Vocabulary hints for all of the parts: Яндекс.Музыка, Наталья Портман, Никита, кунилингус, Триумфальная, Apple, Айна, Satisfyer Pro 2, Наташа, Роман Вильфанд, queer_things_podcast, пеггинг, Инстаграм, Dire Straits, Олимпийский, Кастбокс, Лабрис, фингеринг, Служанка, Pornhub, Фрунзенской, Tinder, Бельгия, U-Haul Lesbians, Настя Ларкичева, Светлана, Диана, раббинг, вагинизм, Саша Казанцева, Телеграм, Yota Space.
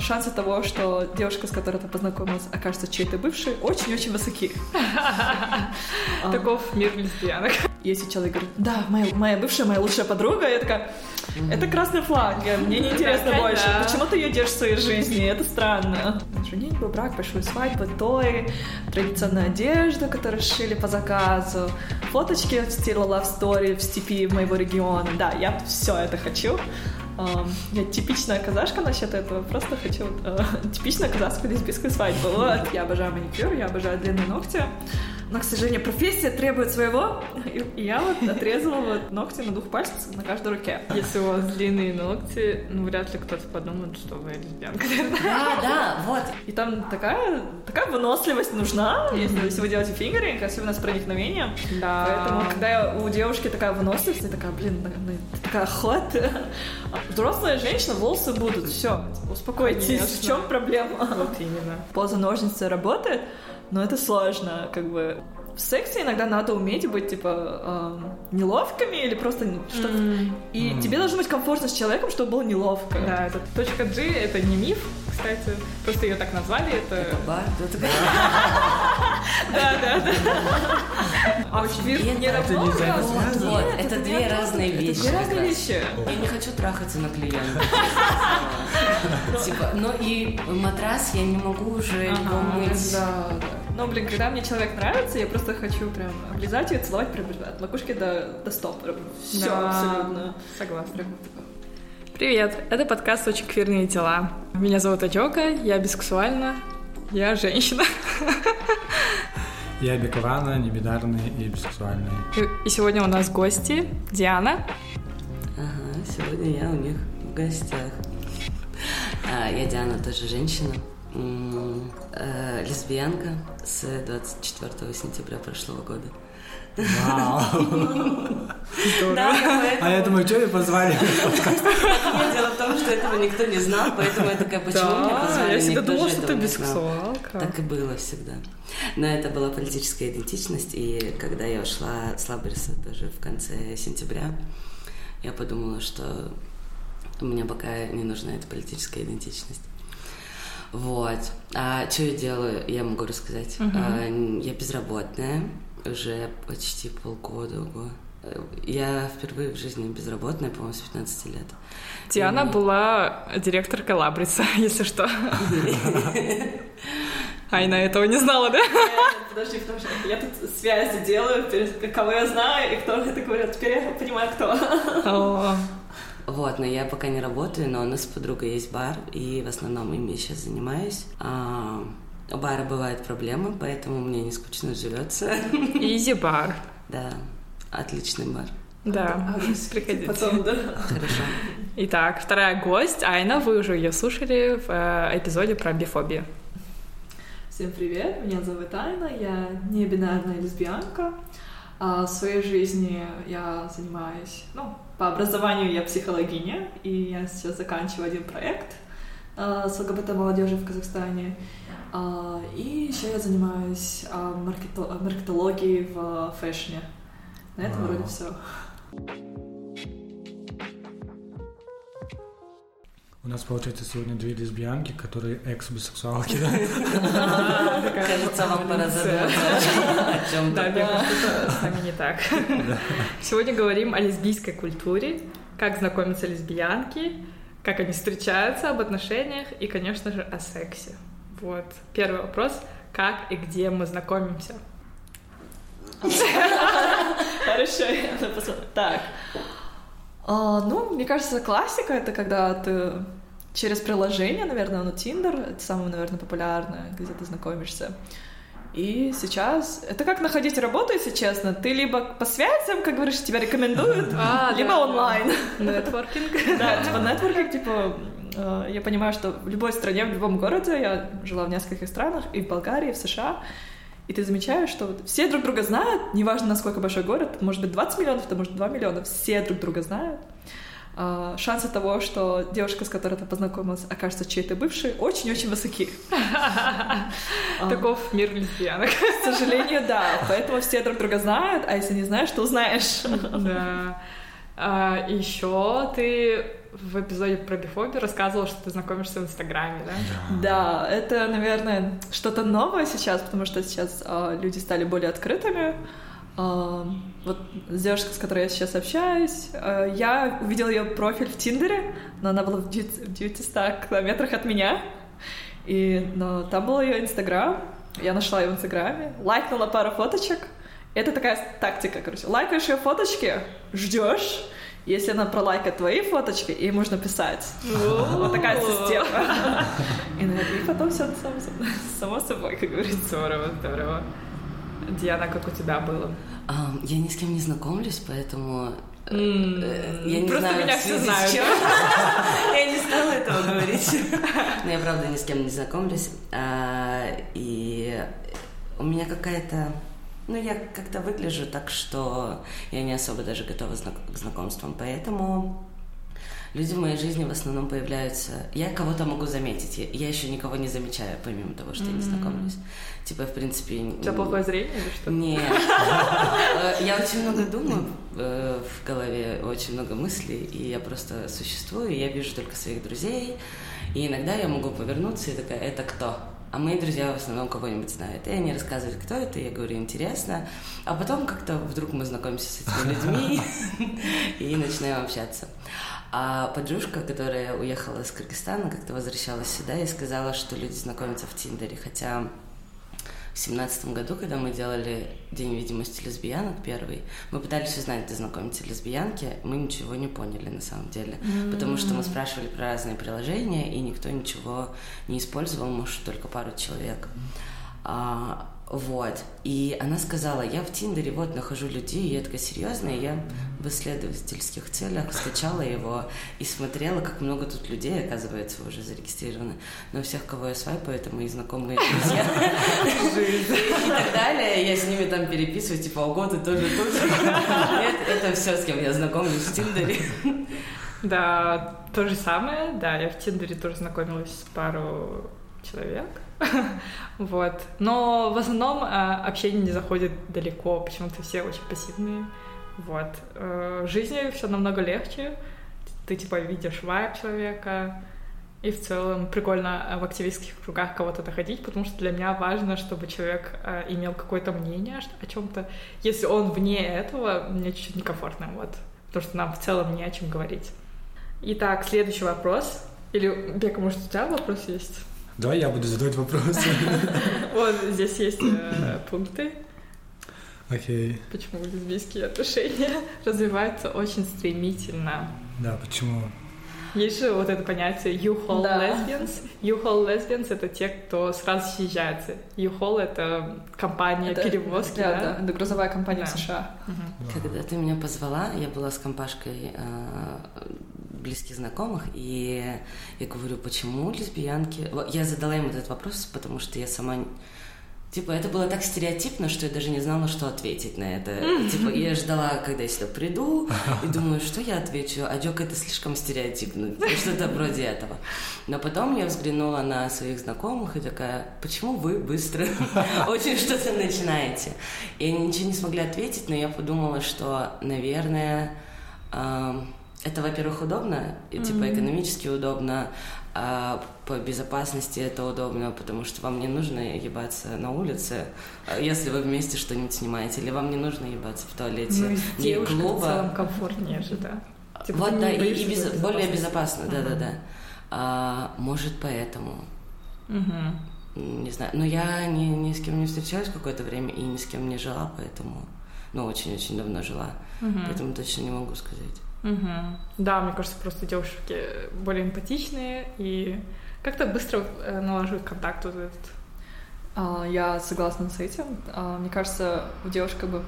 Шансы того, что девушка, с которой ты познакомилась, окажется чьей-то бывшей, очень-очень высоки. Таков мир лесбиянок. Если человек говорит, да, моя бывшая, моя лучшая подруга, я такая, это красный флаг, мне неинтересно больше. Почему ты ее держишь в своей жизни? Это странно. Женитьба, брак, большую свадьбу, той, традиционную одежду, которую шили по заказу, фоточки в стиле Love Story в степи моего региона. Да, я все это хочу. Я типичная казашка насчет этого, просто хочу типичную казахскую лесбийскую свадьбу. Вот. Я обожаю маникюр, я обожаю длинные ногти, но, к сожалению, профессия требует своего, и я вот отрезала вот ногти на 2 пальцах на каждой руке. Если у вас длинные ногти, ну, вряд ли кто-то подумает, что вы лесбиянка. Да, да, вот. И там такая выносливость нужна, если вы делаете фингеринг, особенно с проникновением. Да. Поэтому, когда у девушки такая выносливость, я такая, блин, такая ход. Взрослая женщина, волосы будут, все, успокойтесь, в чем проблема? Вот именно. Поза ножницы работает, но это сложно, как бы. В сексе иногда надо уметь быть, типа, неловкими или просто что-то... И тебе должно быть комфортно с человеком, чтобы было неловко. Да, это точка G, это не миф, кстати. Просто ее так назвали, это... Да. А квир не равно? Вот, это 2 разные вещи. Это 2 разные вещи. Я не хочу трахаться на клиента. Типа, но и матрас я не могу уже его мыть. Ну, блин, когда мне человек нравится, я просто хочу прям облизать ее, целовать, прям от локушки до стоп. Все, да, абсолютно. Согласна. Привет, это подкаст «Очень квирные тела». Меня зовут Атёка, я бисексуальна, я женщина. Я биквана, небинарная и бисексуальная. И сегодня у нас гости Диана. Ага, сегодня я у них в гостях. Я Диана, тоже женщина. Лесбиянка с 24 сентября прошлого года. Вау! А я думаю, что вы позвали? Дело в том, что этого никто не знал, поэтому я такая, почему меня позвали? Я всегда думала, что ты бисексуалка. Так и было всегда. Но это была политическая идентичность, и когда я ушла с Лабриса тоже в конце сентября, я подумала, что мне пока не нужна эта политическая идентичность. Вот. А что я делаю, я могу рассказать. Я безработная уже почти полгода. Я впервые в жизни безработная, по-моему, с 15 лет. Диана была директоркой Лабриса, если что. Айна этого не знала, да? Подожди, потому что я тут связи делаю, кого я знаю, и кто это говорит. Теперь я понимаю, кто. Вот, но я пока не работаю, но у нас с подругой есть бар, и в основном им я сейчас занимаюсь. У бара бывают проблемы, поэтому мне не скучно живется. Изи-бар. Да, отличный бар. Да, приходите. Потом, да. Хорошо. Итак, вторая гость, Айна, вы уже ее слушали в эпизоде про бифобию. Всем привет, меня зовут Айна, я не бинарная лесбиянка. В своей жизни я занимаюсь, по образованию я психологиня, и я сейчас заканчиваю 1 проект с ЛГБТ молодежи в Казахстане. И еще я занимаюсь маркетологией в фэшне. На этом вроде все. У нас, получается, сегодня 2 лесбиянки, которые экс-бисексуалки, да? Кажется, вам пора задуматься о чем-то. Да, мне кажется, с нами не так. Сегодня говорим о лесбийской культуре, как знакомятся лесбиянки, как они встречаются, об отношениях и, конечно же, о сексе. Вот. Первый вопрос. Как и где мы знакомимся? Хорошо, я посмотрю. Так. Мне кажется, классика — это когда ты через приложение, наверное, Tinder, это самое, наверное, популярное, где ты знакомишься. И сейчас... Это как находить работу, если честно. Ты либо по связям, как говоришь, тебя рекомендуют, либо онлайн. Нетворкинг. Да, типа нетворкинг, типа... Я понимаю, что в любой стране, в любом городе, я жила в нескольких странах, и в Болгарии, и в США, и ты замечаешь, что вот все друг друга знают, неважно, насколько большой город, может быть, 20 миллионов, то может, 2 миллиона, все друг друга знают. Шансы того, что девушка, с которой ты познакомилась, окажется чьей-то бывшей, очень-очень высоки. Таков мир лесбиянок. К сожалению, да. Поэтому все друг друга знают, а если не знаешь, то узнаешь. Да. Еще ты... в эпизоде про бифобию рассказывала, что ты знакомишься в Инстаграме, да? Да, это, наверное, что-то новое сейчас, потому что сейчас люди стали более открытыми. Вот девушка, с которой я сейчас общаюсь, я увидела ее профиль в Тиндере, но она была в 900 километрах от меня, но там был ее Инстаграм, я нашла ее в Инстаграме, лайкнула пару фоточек. Это такая тактика, короче. Лайкаешь ее фоточки, ждешь, если она пролайкает твои фоточки, ей можно писать. Вот такая система. И потом все само собой, как говорится. Здорово, здорово. Диана, как у тебя было? Я ни с кем не знакомлюсь, поэтому... Я не знаю, меня все знают. Я не стала этого говорить. Но я, правда, ни с кем не знакомлюсь. И у меня какая-то... я как-то выгляжу так, что я не особо даже готова к знакомствам, поэтому люди в моей жизни в основном появляются... Я кого-то могу заметить, я еще никого не замечаю, помимо того, что я не знакомлюсь. Типа, в принципе... У тебя плохое зрение или что? Нет. Я очень много думаю в голове, очень много мыслей, и я просто существую, я вижу только своих друзей, и иногда я могу повернуться и такая: «Это кто?» А мои друзья в основном кого-нибудь знают. И они рассказывают, кто это, я говорю: «Интересно». А потом как-то вдруг мы знакомимся с этими людьми и начинаем общаться. А подружка, которая уехала из Кыргызстана, как-то возвращалась сюда и сказала, что люди знакомятся в Тиндере. Хотя в 2017 году, когда мы делали День видимости лесбиянок первый, мы пытались узнать, где знакомятся лесбиянки, мы ничего не поняли на самом деле, потому что мы спрашивали про разные приложения, и никто ничего не использовал, может, только пару человек. Вот. И она сказала: «Я в Тиндере вот нахожу людей», и я такая: «Серьезно?» И я в исследовательских целях скачала его и смотрела, как много тут людей, оказывается, уже зарегистрировано. Но всех, кого я свайпаю, это мои знакомые, друзья и так далее. Я с ними там переписываю, типа: «Ого, ты тоже тут?» Нет, это все, с кем я знакомлюсь в Тиндере. Да, то же самое. Да, я в Тиндере тоже знакомилась с пару человек. Вот. Но в основном общение не заходит далеко, почему-то все очень пассивные. Вот. В жизни все намного легче. Ты типа видишь вайб человека. И в целом прикольно в активистских кругах кого-то находить, потому что для меня важно, чтобы человек имел какое-то мнение о чем-то. Если он вне этого, мне чуть-чуть некомфортно. Вот. Потому что нам в целом не о чем говорить. Итак, следующий вопрос. Или, Бека, может, у тебя вопрос есть? Давай я буду задавать вопросы. Вот здесь есть пункты. Окей. Почему лесбийские отношения развиваются очень стремительно? Да, почему? Есть же вот это понятие U-Haul Lesbians. U-Haul Lesbians — это те, кто сразу съезжается. U-Haul — это компания перевозки, да? Да, это грузовая компания в США. Когда ты меня позвала, я была с компашкой близких знакомых, и я говорю: «Почему лесбиянки?» Я задала им этот вопрос, потому что я сама... Типа, это было так стереотипно, что я даже не знала, что ответить на это. Типа, я ждала, когда я сюда приду, и думаю, что я отвечу. Атёка — это слишком стереотипно, что-то вроде этого. Но потом я взглянула на своих знакомых и такая: «Почему вы быстро очень что-то начинаете?» И они ничего не смогли ответить, но я подумала, что, наверное... Это, во-первых, удобно, типа экономически удобно, а по безопасности это удобно, потому что вам не нужно ебаться на улице, если вы вместе что-нибудь снимаете, или вам не нужно ебаться в туалете. Ну, и девушка в целом комфортнее же, да? Типа, вот, да, и более безопасно, да-да-да. Может, поэтому... Не знаю, но я ни с кем не встречалась какое-то время и ни с кем не жила, поэтому... Ну, очень-очень давно жила, поэтому точно не могу сказать. Да, мне кажется, просто девушки более эмпатичные и как-то быстро налаживают контакт вот этот. Я согласна с этим. Мне кажется, у девушек как бы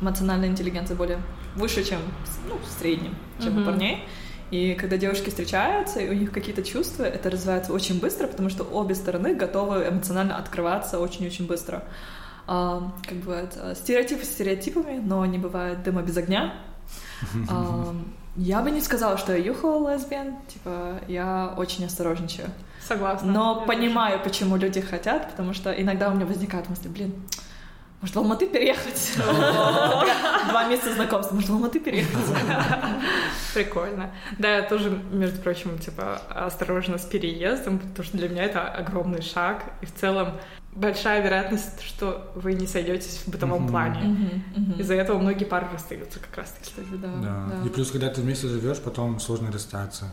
эмоциональная интеллигенция более выше, чем в среднем, чем у парней. И когда девушки встречаются, и у них какие-то чувства, это развивается очень быстро, потому что обе стороны готовы эмоционально открываться очень-очень быстро. Как бывает, стереотипы с стереотипами, но не бывает дыма без огня. Я бы не сказала, что я юхал лесбиян, типа, я очень осторожничаю. Согласна. Но понимаю, почему люди хотят, потому что иногда у меня возникает мысль: блин, может, в Алматы переехать? 2 месяца знакомства, может, в Алматы переехать? Прикольно. Да, я тоже, между прочим, типа, осторожно с переездом, потому что для меня это огромный шаг. И в целом большая вероятность, что вы не сойдетесь в бытовом плане. Из-за этого многие пары расстаются как раз-таки. Кстати, да. И плюс, когда ты вместе живешь, потом сложно расстаться.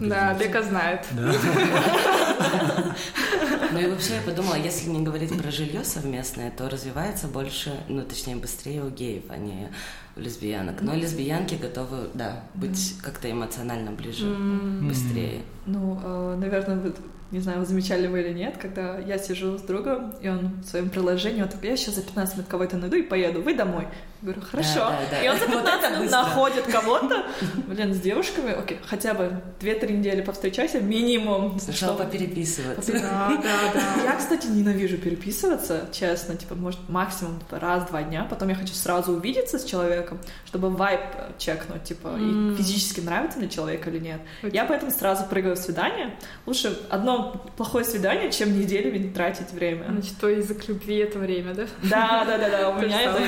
Да, Дека знает. Ну и вообще я подумала, если не говорить про жилье совместное, то развивается больше, ну точнее быстрее у геев, а не у лесбиянок. Но лесбиянки готовы, да, быть как-то эмоционально ближе, быстрее. Ну, наверное, вы, не знаю, вы замечали вы или нет, когда я сижу с другом, и он в своем приложении, вот я сейчас за 15 минут кого-то найду и поеду, вы домой. Я говорю, хорошо. Да. И он за 15 минут находит кого-то, с девушками, окей, хотя бы 2-3 недели повстречайся, минимум. Сначала попереписываться. Да. Я, кстати, ненавижу переписываться, честно, типа, может, максимум раз-два дня, потом я хочу сразу увидеться с человеком, чтобы вайб чекнуть, типа, и физически нравится мне человек или нет. Я поэтому сразу прыгаю в свидание, лучше одно плохое свидание, чем неделями тратить время. Значит, то язык любви — это время, да? Да, у меня это...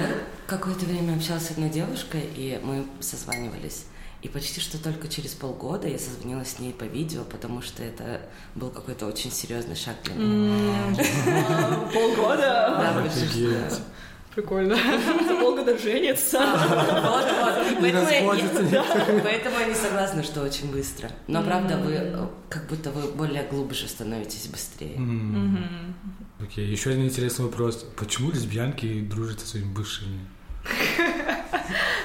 Я какое-то время общалась с одной девушкой, и мы созванивались. И почти что только через полгода я созвонилась с ней по видео, потому что это был какой-то очень серьезный шаг для меня. Полгода? Да, прикольно. Долго женится. Поэтому я не согласна, что очень быстро. Но правда, вы как будто вы более глубже становитесь быстрее. Окей, еще один интересный вопрос. Почему лесбиянки дружат со своими бывшими?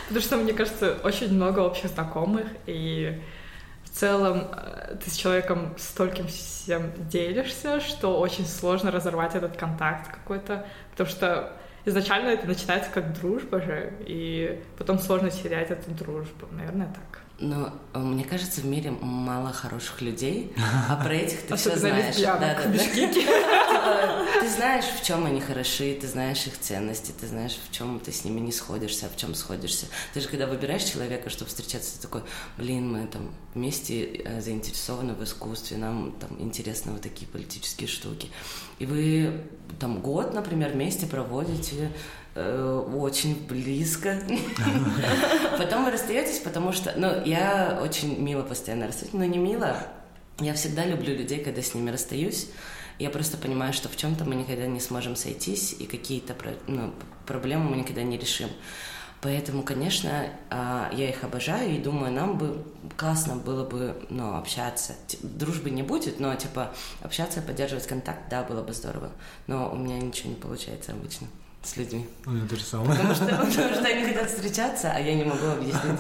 Потому что, мне кажется, очень много общих знакомых, и в целом ты с человеком стольким всем делишься, что очень сложно разорвать этот контакт какой-то, потому что изначально это начинается как дружба же, и потом сложно терять эту дружбу. Наверное, так. Но мне кажется, в мире мало хороших людей, а про этих ты все знаешь. Ты знаешь, в чем они хороши, ты знаешь их ценности, ты знаешь, в чем ты с ними не сходишься, а в чем сходишься. Ты же когда выбираешь человека, чтобы встречаться, ты такой, мы там вместе заинтересованы в искусстве, нам там интересны вот такие политические штуки. И вы там год, например, вместе проводите... очень близко. Потом вы расстаетесь, потому что... я очень мило постоянно расстаюсь, но не мило. Я всегда люблю людей, когда с ними расстаюсь. Я просто понимаю, что в чем-то мы никогда не сможем сойтись, и какие-то проблемы мы никогда не решим. Поэтому, конечно, я их обожаю и думаю, нам бы классно было бы, общаться. Дружбы не будет, но, общаться, поддерживать контакт, да, было бы здорово. Но у меня ничего не получается обычно с людьми. Потому что они хотят встречаться, а я не могу объяснить,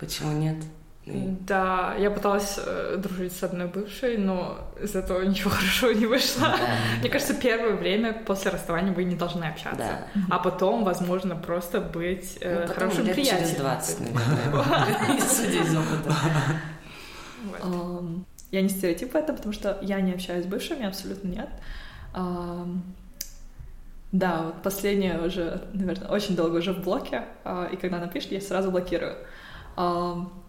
почему нет. Да, я пыталась дружить с одной бывшей, но из этого ничего хорошего не вышло. Мне кажется, первое время после расставания вы не должны общаться. А потом, возможно, просто быть хорошим приятелем. Через 20, наверное. Судя из опыта. Я не стереотип в этом, потому что я не общаюсь с бывшими, абсолютно нет. Да, вот последняя уже, наверное, очень долго уже в блоке, и когда она пишет, я сразу блокирую.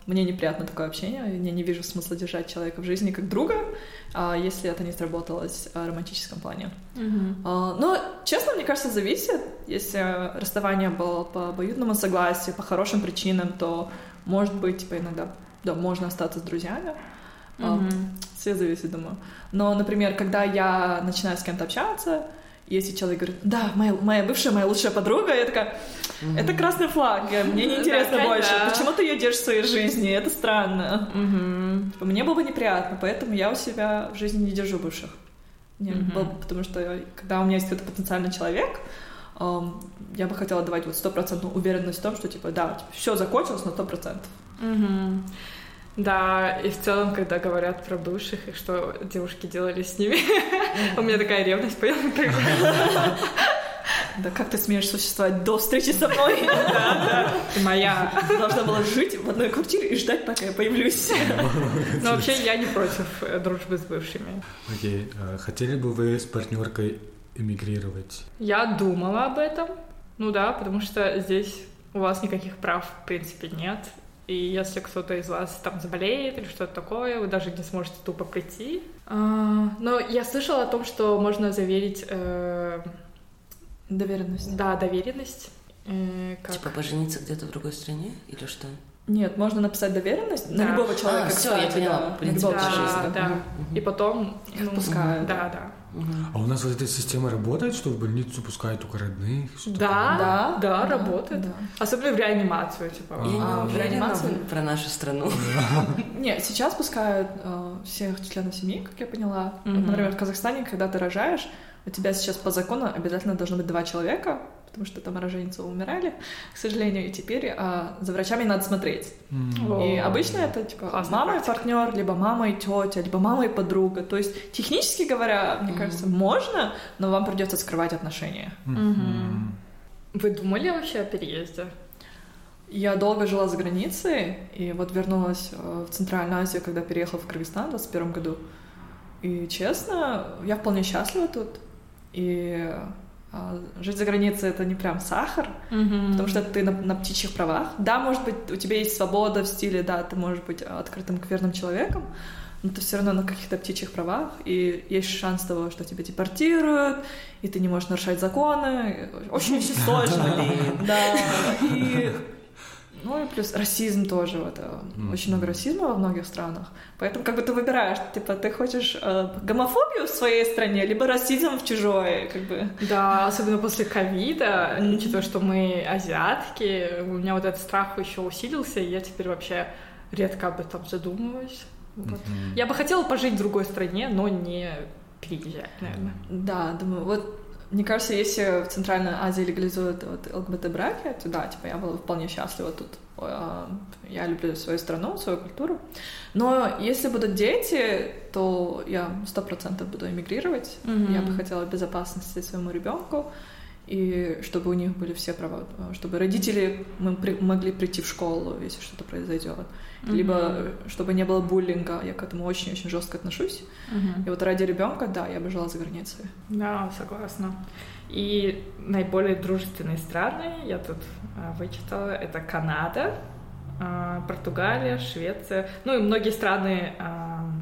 Мне неприятно такое общение, я не вижу смысла держать человека в жизни как друга, если это не сработалось в романтическом плане. Но, честно, мне кажется, зависит. Если расставание было по обоюдному согласию, по хорошим причинам, то, может быть, иногда можно остаться с друзьями. Все зависит, думаю. Но, например, когда я начинаю с кем-то общаться, если человек говорит, да, моя бывшая, моя лучшая подруга, я такая, это красный флаг, мне неинтересно больше, почему ты ее держишь в своей жизни, это странно. Мне было бы неприятно, поэтому я у себя в жизни не держу бывших. Потому что когда у меня есть какой-то потенциальный человек, я бы хотела давать 100% уверенность в том, что все закончилось на 100%. Да, и в целом, когда говорят про бывших и что девушки делали с ними, у меня такая ревность появилась. Да как ты смеешь существовать до встречи со мной? Да, ты моя. Должна была жить в одной квартире и ждать, пока я появлюсь. Но вообще я не против дружбы с бывшими. Окей, хотели бы вы с партнеркой эмигрировать? Я думала об этом. Потому что здесь у вас никаких прав, в принципе, нет. И если кто-то из вас там заболеет или что-то такое, вы даже не сможете тупо прийти. Но я слышала о том, что можно заверить... доверенность. Да, доверенность. Пожениться где-то в другой стране или что? Нет, можно написать доверенность на любого человека. Все, я поняла. И потом пускают. А у нас вот эта система работает, что в больницу пускают только родных? Да, работает. Особенно в реанимацию, типа. Я не уверена про нашу страну. Нет, сейчас пускают всех членов семьи, как я поняла. Например, в Казахстане, когда ты рожаешь, у тебя сейчас по закону обязательно должно быть 2 человека, потому что там роженицы умирали, к сожалению, и теперь за врачами надо смотреть. И обычно это типа мама и партнер, либо мама и тетя, либо мама и подруга. То есть технически говоря, мне кажется, можно, но вам придется скрывать отношения. Вы думали вообще о переезде? Я долго жила за границей и вот вернулась в Центральную Азию, когда переехала в Кыргызстан в 2021 году. И честно, я вполне счастлива тут. И жить за границей — это не прям сахар, потому что ты на птичьих правах. Да, может быть, у тебя есть свобода в стиле, да, ты можешь быть открытым кверным человеком, но ты все равно на каких-то птичьих правах, и есть шанс того, что тебя депортируют, и ты не можешь нарушать законы. Очень-очень сложно. Да. Ну и плюс расизм тоже. Вот, очень много расизма во многих странах. Поэтому как бы ты выбираешь, типа, ты хочешь гомофобию в своей стране, либо расизм в чужой, как бы. Да, особенно после ковида, учитывая, что мы азиатки, у меня вот этот страх еще усилился, и я теперь вообще редко об этом задумываюсь. Вот. Я бы хотела пожить в другой стране, но не переезжать, наверное. Да, думаю, вот. Мне кажется, если в Центральной Азии легализуют вот ЛГБТ-браки, то да, типа, я была вполне счастлива тут. Я люблю свою страну, свою культуру. Но если будут дети, то я 100% буду эмигрировать. Я бы хотела безопасности своему ребенку, и чтобы у них были все права, чтобы родители могли прийти в школу, если что-то произойдет. Либо чтобы не было буллинга. Я к этому очень-очень жестко отношусь. И вот ради ребенка, да, я бы жила за границей. Да, согласна. И наиболее дружественные страны, я тут вычитала, это Канада, Португалия, Швеция, ну и многие страны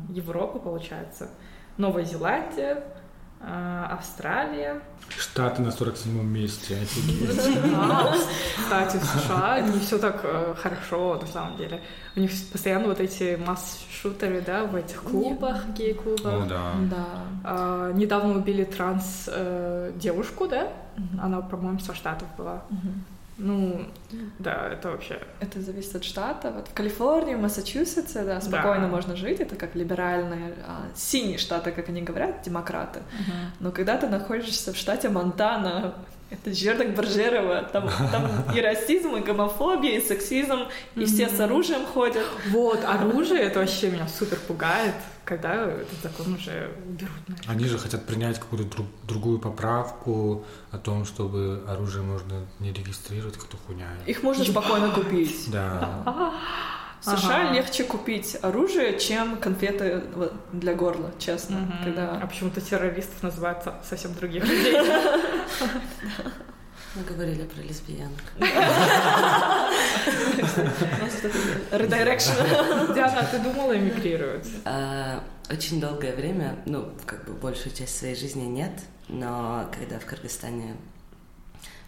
Европы, получается. Новая Зеландия, Австралия. Штаты на 47-м месте. Кстати, в США не все так хорошо, на самом деле. У них постоянно вот эти масс-шутеры, да, в этих клубах, гей-клубах. Недавно убили транс-девушку, да? Она, по-моему, со Штатов была. Ну, да, это вообще... Это зависит от штата. Вот в Калифорнии, в Массачусетсе, да, спокойно можно жить. Это как либеральные, синие штаты, как они говорят, демократы. Но когда ты находишься в штате Монтана, это жердок Боржерова, там и расизм, и гомофобия, и сексизм, и все с оружием ходят. Вот, оружие, это вообще меня супер пугает, когда этот закон уже уберут. Наверное. Они же хотят принять какую-то другую поправку о том, чтобы оружие можно не регистрировать, какую-то хуйня. Их можно спокойно купить. Да. В США легче купить оружие, чем конфеты для горла, честно. Когда... А почему-то террористов называют совсем других людей. Мы говорили про лесбиянок. Редирекшн. Диана, ты думала эмигрировать? Очень долгое время, ну, как бы большую часть своей жизни нет, но когда в Кыргызстане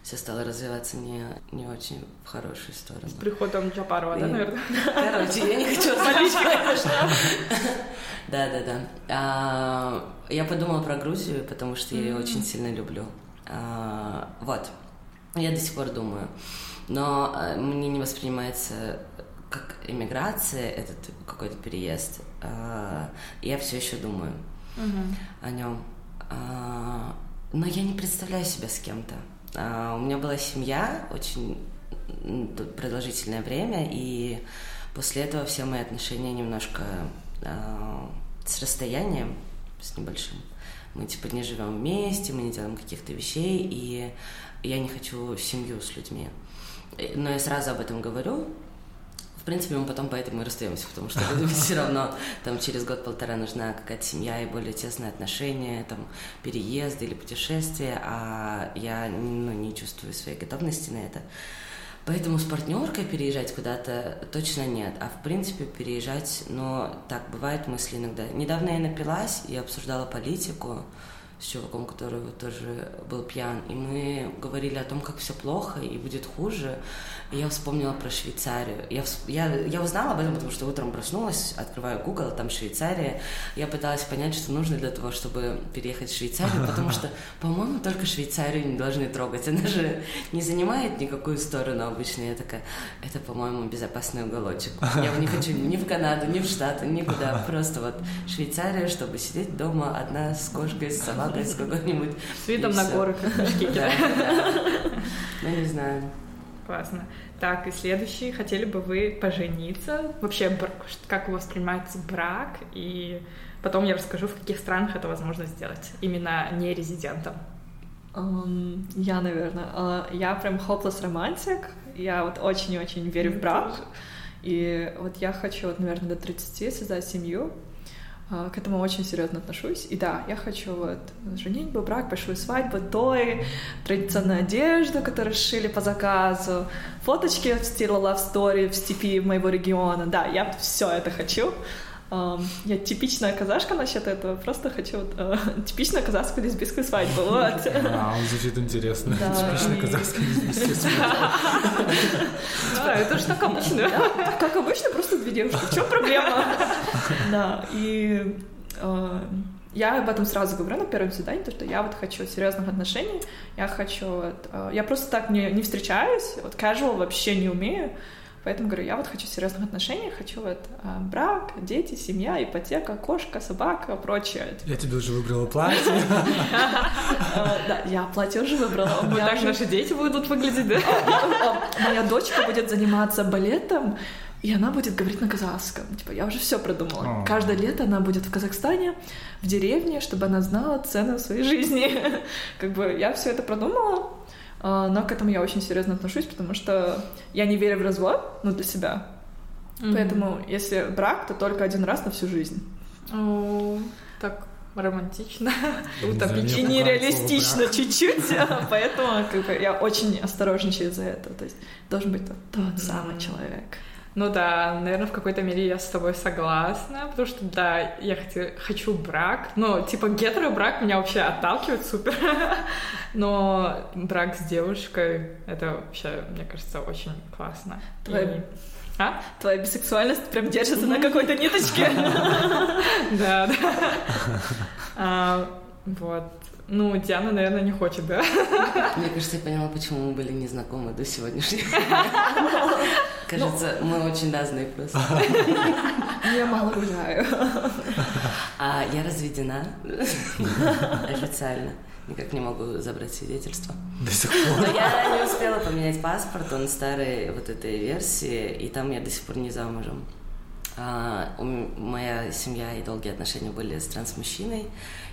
все стало развиваться не очень в хорошую сторону. С приходом Джапарова, да, наверное? Короче, я не хочу смотреть, конечно. Да. Я подумала про Грузию, потому что я ее очень сильно люблю. Вот. Я до сих пор думаю, но мне не воспринимается как эмиграция этот какой-то переезд. Я все еще думаю о нем, но я не представляю себя с кем-то. У меня была семья очень продолжительное время, и после этого все мои отношения немножко с расстоянием, с небольшим. Мы, типа, не живем вместе, мы не делаем каких-то вещей, и я не хочу семью с людьми. Но я сразу об этом говорю. В принципе, мы потом поэтому и расстаемся, потому что людям все равно там через год-полтора нужна какая-то семья и более тесные отношения, там, переезды или путешествия, а я, ну, не чувствую своей готовности на это. Поэтому с партнеркой переезжать куда-то точно нет. А в принципе переезжать, но так бывают мысли иногда. Недавно я напилась и обсуждала политику, с чуваком, который тоже был пьян, и мы говорили о том, как все плохо и будет хуже. И я вспомнила про Швейцарию. Я узнала об этом, потому что утром проснулась, открываю Google, там Швейцария. Я пыталась понять, что нужно для того, чтобы переехать в Швейцарию, потому что, по-моему, только Швейцарию не должны трогать. Она же не занимает никакую сторону обычно. Я такая, это, по-моему, безопасный уголочек. Я не хочу ни в Канаду, ни в Штаты, никуда. Просто вот Швейцария, чтобы сидеть дома одна с кошкой, с собакой, с какой-нибудь... С видом на горы, как в Шкикере. Ну, не знаю. Классно. Так, и следующий. Хотели бы вы пожениться? Вообще, как у вас принимается брак? И потом я расскажу, в каких странах это возможно сделать. Именно не резидентам. Я, наверное. Я прям hopeless romantic. Я вот очень-очень верю в брак. И вот я хочу, вот, наверное, до 30 создать семью. К этому очень серьезно отношусь. И да, я хочу вот женитьбу, брак, большую свадьбу, той, традиционную одежду, которую шили по заказу, фоточки в стиле Love Story в степи моего региона. Да, я все это хочу. Я типичная казашка насчет этого. Просто хочу типичную казахскую лесбийскую свадьбу. Вот. Он звучит интересно. Да. Типичная казахская лесбийская свадьба. Да, это же так обычно. Как обычно, просто две девушки. В чем проблема? Да, и я об этом сразу говорю на первом свидании, то, что я вот хочу серьезных отношений. Я хочу... Я просто так не встречаюсь. Вот casual вообще не умею. Поэтому говорю, я вот хочу серьезных отношений, хочу вот брак, дети, семья, ипотека, кошка, собака, прочее. Я тебе уже выбрала платье. Да, я платье уже выбрала. Вот так наши дети будут выглядеть, да? Моя дочка будет заниматься балетом, и она будет говорить на казахском. Типа, я уже все продумала. Каждое лето она будет в Казахстане, в деревне, чтобы она знала цену своей жизни. Как бы я все это продумала. Но к этому я очень серьезно отношусь, потому что я не верю в развод, но для себя. Mm-hmm. Поэтому, если брак, то только один раз на всю жизнь. Так романтично. И нереалистично чуть-чуть, поэтому я очень осторожничаю из-за этого. То есть должен быть тот самый человек. Ну да, наверное, в какой-то мере я с тобой согласна, потому что, да, я хочу брак, но, типа, гетеро-брак меня вообще отталкивает супер, но брак с девушкой, это вообще, мне кажется, очень классно. Твоя бисексуальность прям держится на какой-то ниточке. Да, да. Вот. Ну, Диана, наверное, не хочет, да? Мне кажется, я поняла, почему мы были незнакомы до сегодняшнего. Кажется, мы очень разные просто. Я мало гуляю. Я разведена официально. Никак не могу забрать свидетельство. До сих пор. Но я не успела поменять паспорт, он старой вот этой версии, и там я до сих пор не замужем. Моя семья и долгие отношения были с транс-мужчиной,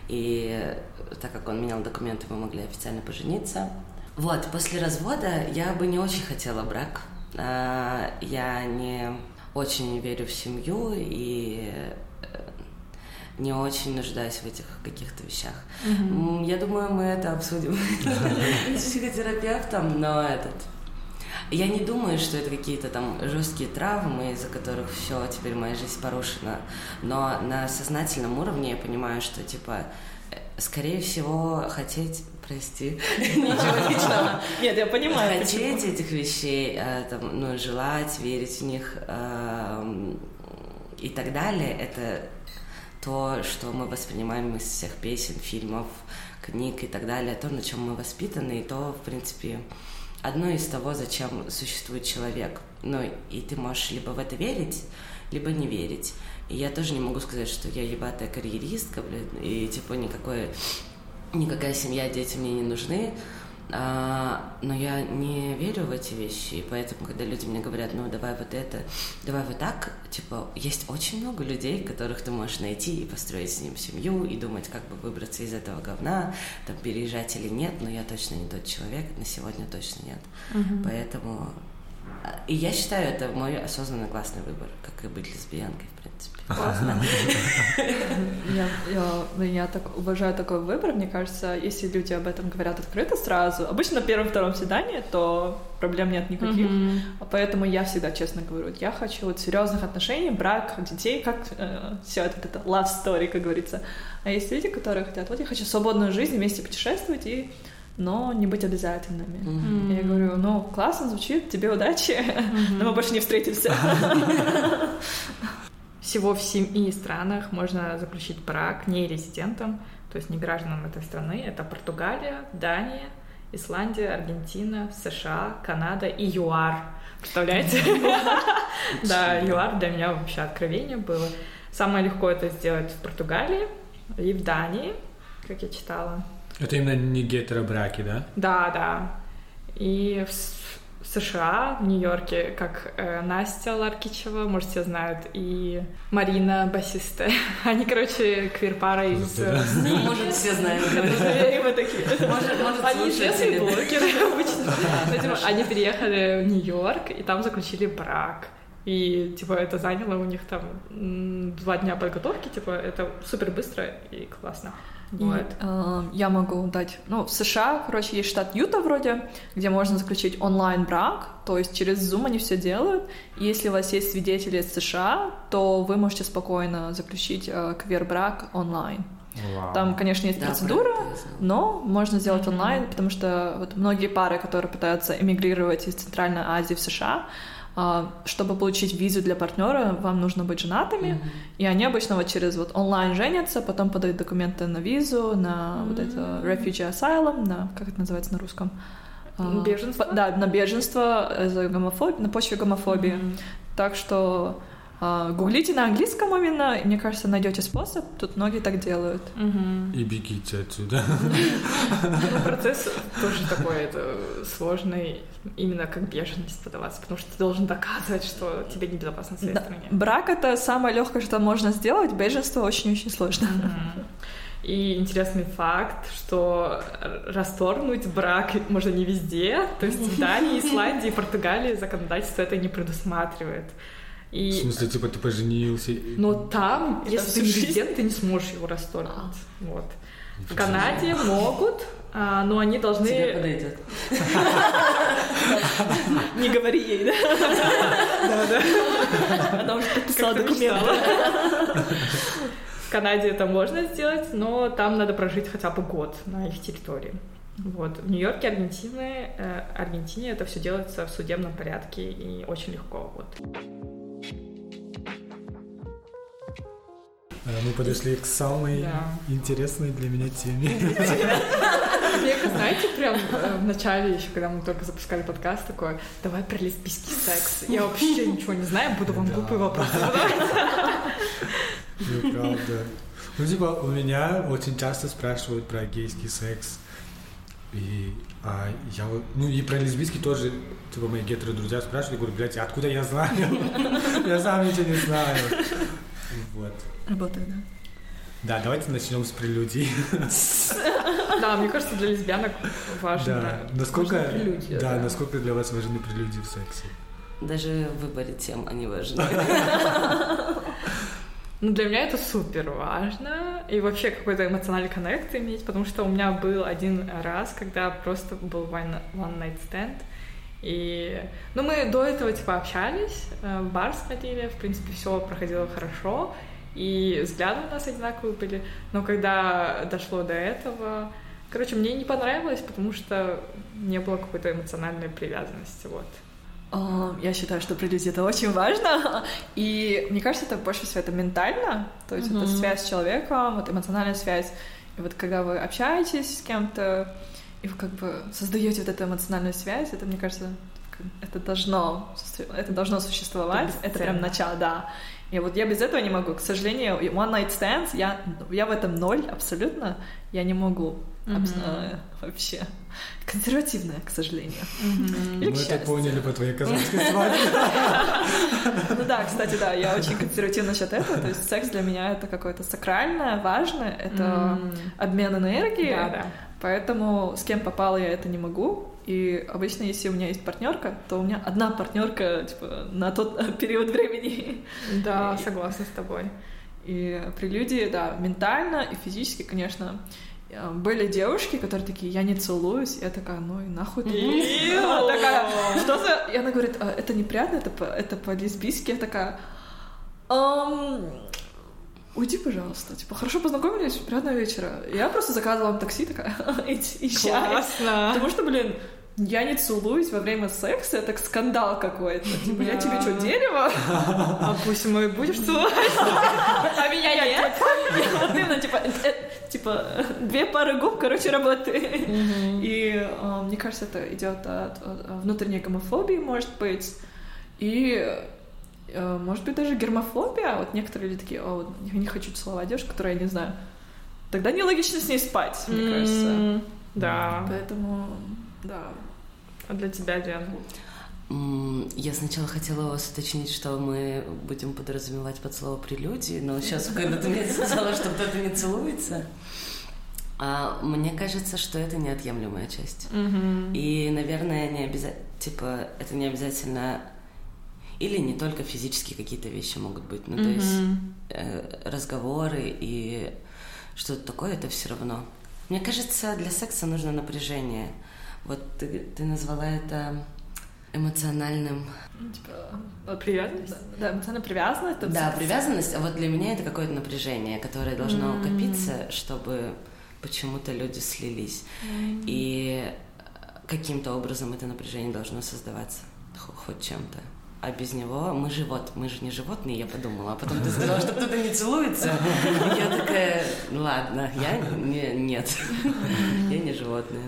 и так как он менял документы, мы могли официально пожениться. Вот, после развода я бы не очень хотела брак. Я не очень верю в семью и не очень нуждаюсь в этих каких-то вещах. Mm-hmm. Я думаю, мы это обсудим с психотерапевтом, но Я не думаю, что это какие-то там жесткие травмы, из-за которых все, теперь моя жизнь порушена. Но на сознательном уровне я понимаю, что, типа, скорее всего, хотеть... Прости. Ничего личного. Нет, я понимаю. Хотеть этих вещей, там, ну, желать, верить в них и так далее, это то, что мы воспринимаем из всех песен, фильмов, книг и так далее. То, на чем мы воспитаны, и то, в принципе... Одно из того, зачем существует человек. Ну, и ты можешь либо в это верить, либо не верить. И я тоже не могу сказать, что я ебатая карьеристка, блин, и, типа, никакая семья, дети мне не нужны. Но я не верю в эти вещи, и поэтому, когда люди мне говорят, ну, давай вот это, давай вот так, типа, есть очень много людей, которых ты можешь найти и построить с ним семью, и думать, как бы выбраться из этого говна, там, переезжать или нет, но я точно не тот человек, на сегодня точно нет. Поэтому И я считаю, это мой осознанный классный выбор, как и быть лесбиянкой, в принципе. Классно. Я так уважаю такой выбор. Мне кажется, если люди об этом говорят открыто сразу, обычно на первом-втором свидании, то проблем нет никаких. Поэтому я всегда честно говорю, я хочу вот серьезных отношений, брак, детей, как все это love story, как говорится. А есть люди, которые хотят, вот я хочу свободную жизнь, вместе путешествовать и... но не быть обязательными. Mm-hmm. Я говорю, ну, классно звучит, тебе удачи, mm-hmm. но мы больше не встретимся. Всего в 7 странах можно заключить брак нерезидентам, то есть не гражданам этой страны. Это Португалия, Дания, Исландия, Аргентина, США, Канада и ЮАР. Представляете? Да, ЮАР для меня вообще откровение было. Самое легко это сделать в Португалии и в Дании, как я читала. Это именно не гетеробраки, да? Да, да. И в США, в Нью-Йорке, как Настя Ларкичева, может, все знают, и Марина, басиста. Они, короче, квир-пара из... Может, все знают. Они честные блогеры обычно. Они переехали в Нью-Йорк, и там заключили брак. И, типа, это заняло у них там 2 дня подготовки, типа, это супер быстро и классно. Вот. Я могу дать... Ну, в США, короче, есть штат Юта вроде, где можно заключить онлайн-брак, то есть через Zoom они все делают. И если у вас есть свидетели из США, то вы можете спокойно заключить квир-брак онлайн. Wow. Там, конечно, есть процедура, но можно сделать онлайн, потому что вот многие пары, которые пытаются эмигрировать из Центральной Азии в США... чтобы получить визу для партнера, вам нужно быть женатыми, mm-hmm. и они обычно вот через вот онлайн женятся, потом подают документы на визу, на mm-hmm. вот это refugee asylum, на, как это называется на русском? Беженство? Да, на беженство на почве гомофобии. Mm-hmm. Так что гуглите на английском именно, и, мне кажется, найдете способ, тут многие так делают. Mm-hmm. И бегите отсюда. Процесс тоже такой сложный, именно как беженность подаваться, потому что ты должен доказывать, что тебе небезопасно в своей стране. Брак — это самое легкое, что можно сделать, беженство очень-очень сложно. Mm-hmm. И интересный факт, что расторгнуть брак можно не везде, то есть в Дании, Исландии, Португалии законодательство это не предусматривает. И... В смысле, типа, ты поженился? Но там, если ты резидент, ты не сможешь его расторгнуть. Вот. В Канаде могут, но они должны... Тебе подойдет. Не говори ей, да? Да-да. Она уже подписала документы. В Канаде это можно сделать, но там надо прожить хотя бы год на их территории. Вот. В Нью-Йорке, Аргентине это все делается в судебном порядке и очень легко. Вот. Мы подошли к самой интересной для меня теме. Знаете, прям в начале еще, когда мы только запускали подкаст, такое, давай про лесбийский секс. Я вообще ничего не знаю, буду вам глупые вопросы задавать. Ну, правда. Ну, типа, у меня очень часто спрашивают про гейский секс. И я вот, ну и про лесбийский тоже, типа, мои гетеро-друзья спрашивают, я говорю, блядь, откуда я знаю? Я сам ничего не знаю. Вот. Работаю, да. Да, давайте начнем с прелюдий. Да, мне кажется, для лесбиянок важно. Да, насколько для вас важны прелюдии в сексе? Даже в выборе тем они важны. Ну, для меня это супер важно. И вообще какой-то эмоциональный коннект иметь, потому что у меня был один раз, когда просто был one-night stand. И... Ну, мы до этого, типа, общались, в бар сходили, в принципе, все проходило хорошо, и взгляды у нас одинаковые были, но когда дошло до этого... Короче, мне не понравилось, потому что не было какой-то эмоциональной привязанности, вот. Я считаю, что прелюдия — это очень важно, и мне кажется, это больше всего это ментально, то есть это связь с человеком, вот эмоциональная связь, и вот когда вы общаетесь с кем-то, и вы как бы создаете вот эту эмоциональную связь, это, мне кажется, это должно существовать, это прям начало, да. И вот я без этого не могу, к сожалению, one night stands, я в этом ноль абсолютно, я не могу вообще. Консервативная, к сожалению. Мы это поняли по твоей казанской свадьбе. Ну да, кстати, да, я очень консервативна насчет этого, то есть секс для меня это какое-то сакральное, важное, это обмен энергией. Поэтому с кем попала я это не могу. И обычно, если у меня есть партнерка, то у меня одна партнерка типа на тот период времени. Да, согласна с тобой. И прелюдии, да, ментально и физически, конечно. Были девушки, которые такие: я не целуюсь. Я такая: ну и нахуй ты не целуюсь. Что за... И она говорит: это неприятно, это по-лесбийски. Я такая: уйди, пожалуйста. Типа, хорошо познакомились, приятного вечера. Я просто заказывала вам такси, такая: иди, классно. Потому что, блин, я не целуюсь во время секса, это скандал какой-то. Типа, я тебе что, дерево? А пусть мы будешь целовать. А меня нет. Ну, типа, две пары губ, короче, работы. И мне кажется, это идет от внутренней гомофобии, может быть. И... Может быть, даже гермофобия. Вот некоторые люди такие: о, я не хочу целовать девушку, которую я не знаю. Тогда нелогично с ней спать, мне кажется. Да. Поэтому, да. А для тебя, Диана? Я сначала хотела у вас уточнить, что мы будем подразумевать под слово «прелюдии», но сейчас, когда ты мне сказала, что кто-то не целуется... Мне кажется, что это неотъемлемая часть. И, наверное, не обязательно... Типа, это не обязательно... Или не только физически какие-то вещи могут быть. Ну, то есть разговоры и что-то такое, это все равно. Мне кажется, для секса нужно напряжение. Вот ты назвала это эмоциональным... Типа, привязанность? Да, эмоциональная привязанность. Да, привязанность. А вот для меня это какое-то напряжение, которое должно копиться, чтобы почему-то люди слились. И каким-то образом это напряжение должно создаваться. Хоть чем-то. А без него мы же не животные, я подумала. А потом ты сказала, что кто-то не целуется. И я такая: ладно, нет, я не животное.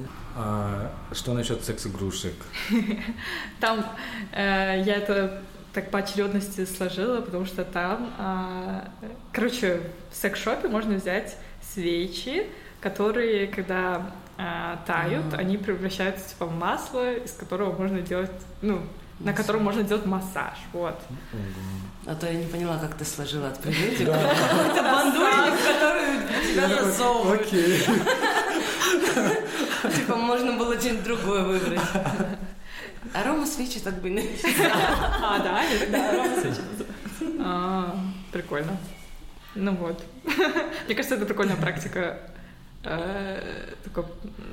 Что насчет секс-игрушек? Там я это так по очередности сложила, потому что там, короче, в секс-шопе можно взять свечи, которые, когда тают, они превращаются типа в масло, из которого можно делать, ну, на котором можно делать массаж, вот. А то я не поняла, как ты сложила от прелюдии. Какой-то бандурик, в который тебя засовывают. Типа, можно было что-нибудь другое выбрать. Арома свечи так бы не... А, да? Да, арома свечи. Прикольно. Ну вот. Мне кажется, это прикольная практика.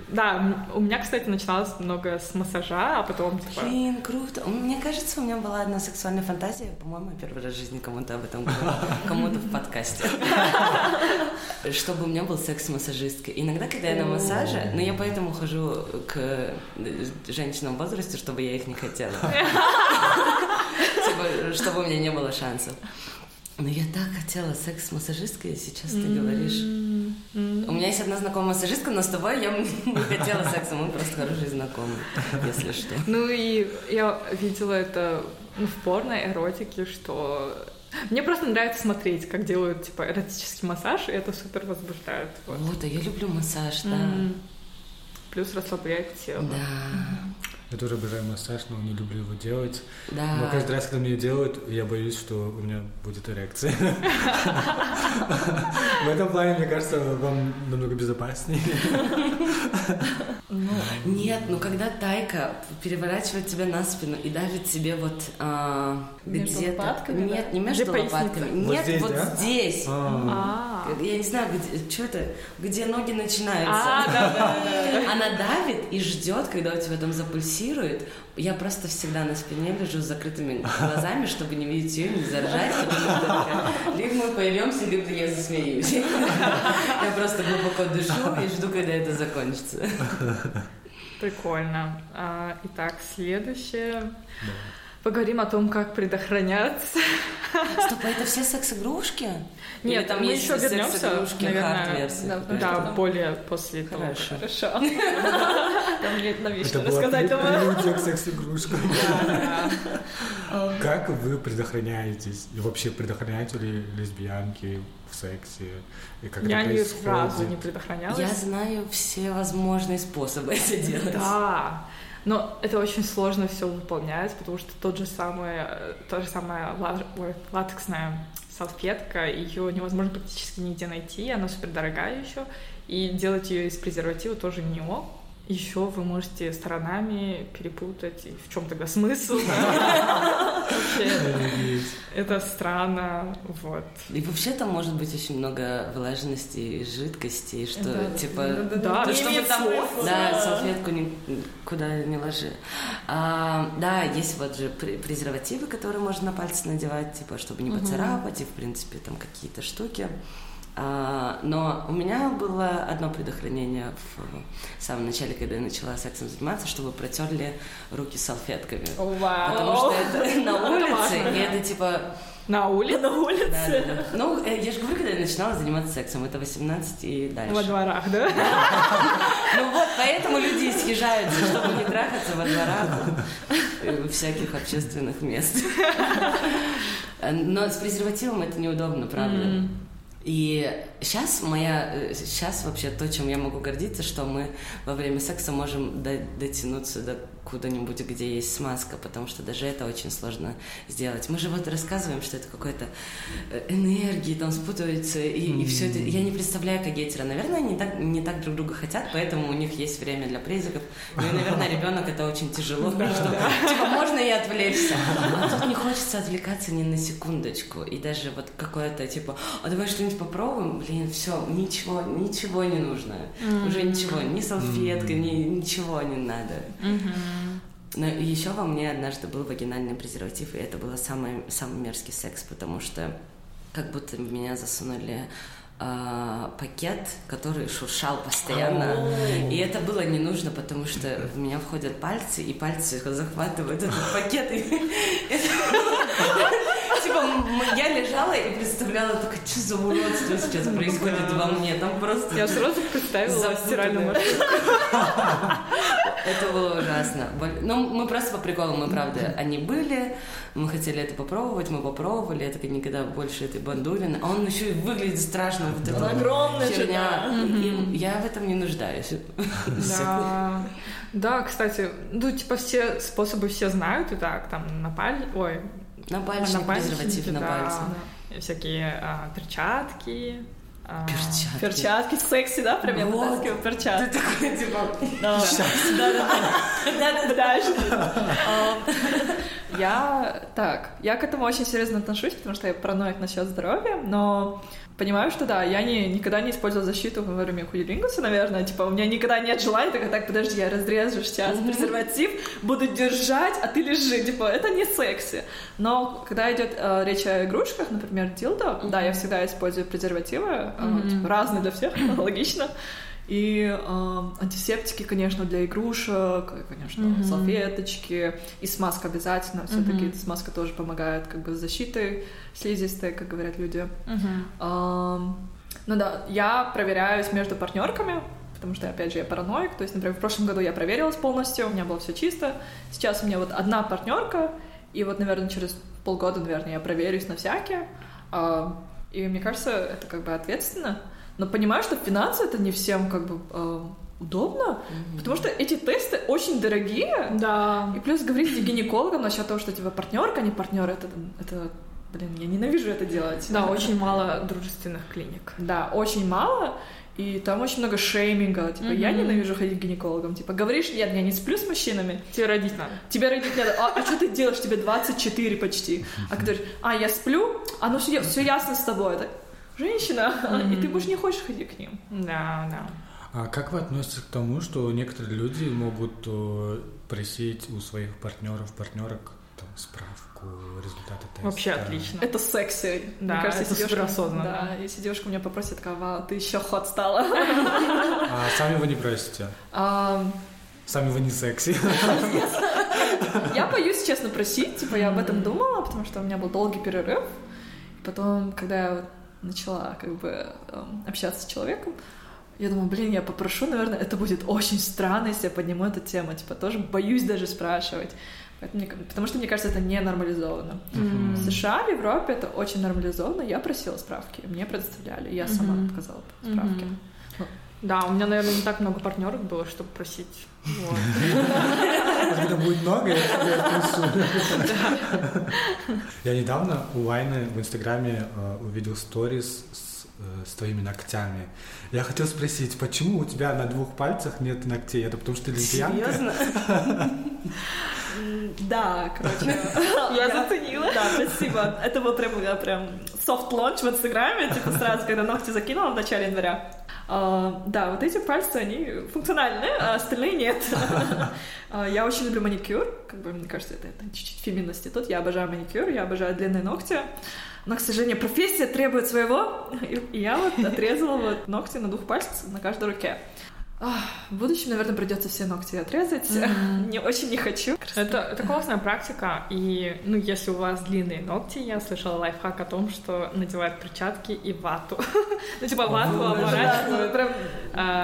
Да, у меня, кстати, начиналось много с массажа, а потом типа... Блин, круто. Мне кажется, у меня была одна сексуальная фантазия. По-моему, я первый раз в жизни кому-то об этом говорила. Кому-то в подкасте. Чтобы у меня был секс с массажисткой. Иногда, когда я на массаже... Но я поэтому хожу к женщинам в возрасте, чтобы я их не хотела. Чтобы у меня не было шансов. Но я так хотела секс с массажисткой, сейчас ты говоришь. У меня есть одна знакомая массажистка, но с тобой я не хотела секса, мы просто хорошие знакомые, если что. Ну и я видела это в порной эротике, что... Мне просто нравится смотреть, как делают типа эротический массаж, и это супер возбуждает. Вот, а я люблю массаж, да. Плюс расслабляет тело. Да. Я тоже обожаю массаж, но не люблю его делать. Да. Но каждый раз, когда мне делают, я боюсь, что у меня будет эрекция. В этом плане, мне кажется, вам намного безопаснее. Нет, ну когда тайка переворачивает тебя на спину и давит тебе вот где-то... Нет, не между лопатками. Нет, вот здесь. Я не знаю, что это, где ноги начинаются. Она давит и ждет, когда у тебя там запульсирует. Я просто всегда на спине лежу с закрытыми глазами, чтобы не видеть ее, не заржать. Либо мы поймемся, либо я засмеюсь. Я просто глубоко дышу и жду, когда это закончится. Прикольно. Итак, следующее. Поговорим о том, как предохраняться. Стоп, а это все секс-игрушки? Нет, там мы есть еще секс-игрушки, хард-версии. Да, более после того. Хорошо. Там нет новичка рассказать. Это была прелюдия к секс-игрушкам. Как вы предохраняетесь? И вообще, предохраняете ли лесбиянки в сексе? И как это происходит? Я сразу не предохранялась. Я знаю все возможные способы это делать. Да. Но это очень сложно все выполнять, потому что та же самая латексная салфетка, ее невозможно практически нигде найти, она супердорогая еще, и делать ее из презерватива тоже не ок. Еще вы можете сторонами перепутать, и в чем тогда смысл? Это странно, вот. И вообще там может быть очень много влажности и жидкости, что типа... Да, чтобы там... Да, салфетку никуда не ложи. Да, есть вот же презервативы, которые можно на пальцы надевать, типа, чтобы не поцарапать, и, в принципе, там какие-то штуки. Но у меня было одно предохранение в самом начале, когда я начала сексом заниматься, чтобы протерли руки салфетками. Wow. Потому что это на улице, и это типа... На улице? На улице. Да. Ну, я же говорю, когда я начинала заниматься сексом, это 18 и дальше. Во дворах, да? Ну вот, поэтому люди съезжаются, чтобы не трахаться во дворах всяких общественных мест. Но с презервативом это неудобно, правда. И сейчас вообще то, чем я могу гордиться, что мы во время секса можем дотянуться до куда-нибудь, где есть смазка, потому что даже это очень сложно сделать. Мы же вот рассказываем, что это какой-то энергии, там спутываются, и все это. Я не представляю, как гетеры. Наверное, они не так друг друга хотят, поэтому у них есть время для презиков. Ну и, наверное, ребенок это очень тяжело, что типа можно и отвлечься. А тут не хочется отвлекаться ни на секундочку. И даже вот какое-то типа, а давай что-нибудь попробуем, блин, все, ничего не нужно. Уже ничего, ни салфетка, ничего не надо. Но еще во мне однажды был вагинальный презерватив, и это был самый мерзкий секс, потому что как будто в меня засунули пакет, который шуршал постоянно. И это было не нужно, потому что в меня входят пальцы, и пальцы захватывают этот пакет. Типа, я лежала и представляла, только что за уродство сейчас происходит во мне. Там просто... Я сразу представила стиральную машину. Это было ужасно. Но мы просто по приколу, мы правда, они были, мы хотели это попробовать, мы попробовали, это никогда больше этой бандурины. А он еще и выглядит страшно. Вот это огромная херня. Я в этом не нуждаюсь. Да, кстати, ну, типа, все способы все знают, и так, там, набальчик, презерватив на пальце. Да. Всякие перчатки. Перчатки секси, да? Прям я вытаскиваю перчатки. Ты такой, типа... Я к этому очень серьезно отношусь, потому что я параноик насчет здоровья, но понимаю, что да, я никогда не использовала защиту во время кунилингуса, наверное, типа у меня никогда нет желания, так, подожди, я разрежу сейчас презерватив, буду держать, а ты лежи, типа, это не секси. Но когда идет речь о игрушках, например, дилдо, да, я всегда использую презервативы, типа, разные для всех, логично. И антисептики, конечно, для игрушек, конечно, салфеточки, и смазка обязательно. Все-таки смазка тоже помогает, как бы, с защитой слизистой, как говорят люди. Ну да, я проверяюсь между партнерками, потому что, опять же, я параноик. То есть, например, в прошлом году я проверилась полностью, у меня было все чисто. Сейчас у меня вот одна партнерка, и вот, наверное, через полгода, наверное, я проверюсь на всякие. И мне кажется, это как бы ответственно. Но понимаю, что финансы это не всем как бы удобно, потому что эти тесты очень дорогие. Да. И плюс говорить с гинекологом насчет того, что типа партнерка, не партнер, это блин, я ненавижу это делать. Да, очень мало дружественных клиник. Да, очень мало. И там очень много шейминга. Типа, я ненавижу ходить к гинекологам. Типа, говоришь, нет, я не сплю с мужчинами. Тебе родить надо. Тебе родить надо. А что ты делаешь? Тебе 24 почти. А ты говоришь, я сплю? Ну все ясно с тобой. Женщина, и ты больше не хочешь ходить к ним. Да. А как вы относитесь к тому, что некоторые люди могут просить у своих партнеров, партнерок там, справку, результаты теста? Вообще отлично. Это секси. Да, мне кажется, это супер осознанно. Да, если девушка меня попросит, такая, ты еще хот стала. А сами вы не просите? Сами вы не секси. Я боюсь, честно, просить. Типа, я об этом думала, потому что у меня был долгий перерыв. Потом, когда я начала как бы общаться с человеком, я думаю, блин, я попрошу, наверное, это будет очень странно, если я подниму эту тему, типа, тоже боюсь даже спрашивать, потому что, мне кажется, это не нормализовано. В США, в Европе это очень нормализовано, я просила справки, мне предоставляли, я сама показала справки. Да, у меня, наверное, не так много партнерок было, чтобы просить. Когда будет много, я отнесу. Я недавно у Айны в Инстаграме увидел сторис с с твоими ногтями. Я хотел спросить, почему у тебя на двух пальцах нет ногтей? Это потому, что ты лесбиянка? Серьезно? Да, короче. Я заценила. Да, спасибо. Это был прям софт-лонч в Инстаграме, типа сразу, когда ногти закинула в начале января. Да, вот эти пальцы, они функциональные, а остальные нет. Я очень люблю маникюр. Как бы, мне кажется, это чуть-чуть феминности тут. Я обожаю маникюр, я обожаю длинные ногти. Но, к сожалению, профессия требует своего. И я вот отрезала вот ногти на двух пальцах на каждой руке. В будущем, наверное, придется все ногти отрезать. Очень не хочу. Это классная практика. И, если у вас длинные ногти, я слышала лайфхак о том, что надевают перчатки и вату. Вату оборачивают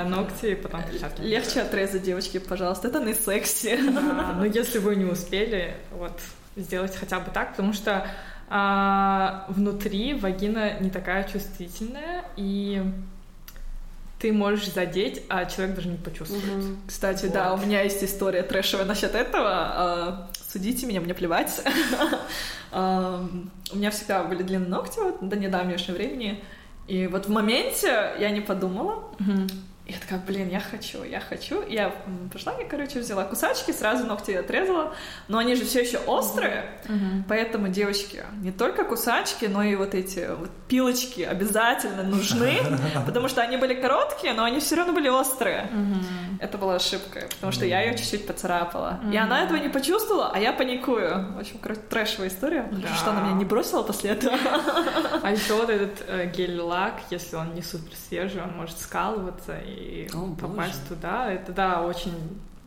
ногти, потом перчатки. Легче отрезать, девочки, пожалуйста. Это не секси. Если вы не успели, сделать хотя бы так, потому что внутри вагина не такая чувствительная, и ты можешь задеть, а человек даже не почувствует. Кстати, да, у меня есть история трэшевая насчет этого. Судите меня, мне плевать. У меня всегда были длинные ногти до недавнего времени. И в моменте я не подумала. Я такая, я хочу. Я пошла, взяла кусачки, сразу ногти отрезала. Но они же все еще острые. Поэтому, девочки, не только кусачки, но и вот эти пилочки обязательно нужны. Потому что они были короткие, но они все равно были острые. Это была ошибка, потому что я ее чуть-чуть поцарапала. И она этого не почувствовала, а я паникую. В общем, трэшевая история. Что она меня не бросила после этого. А еще вот этот гель-лак, если он не супер свежий, он может скалываться и попасть туда. Это, да, очень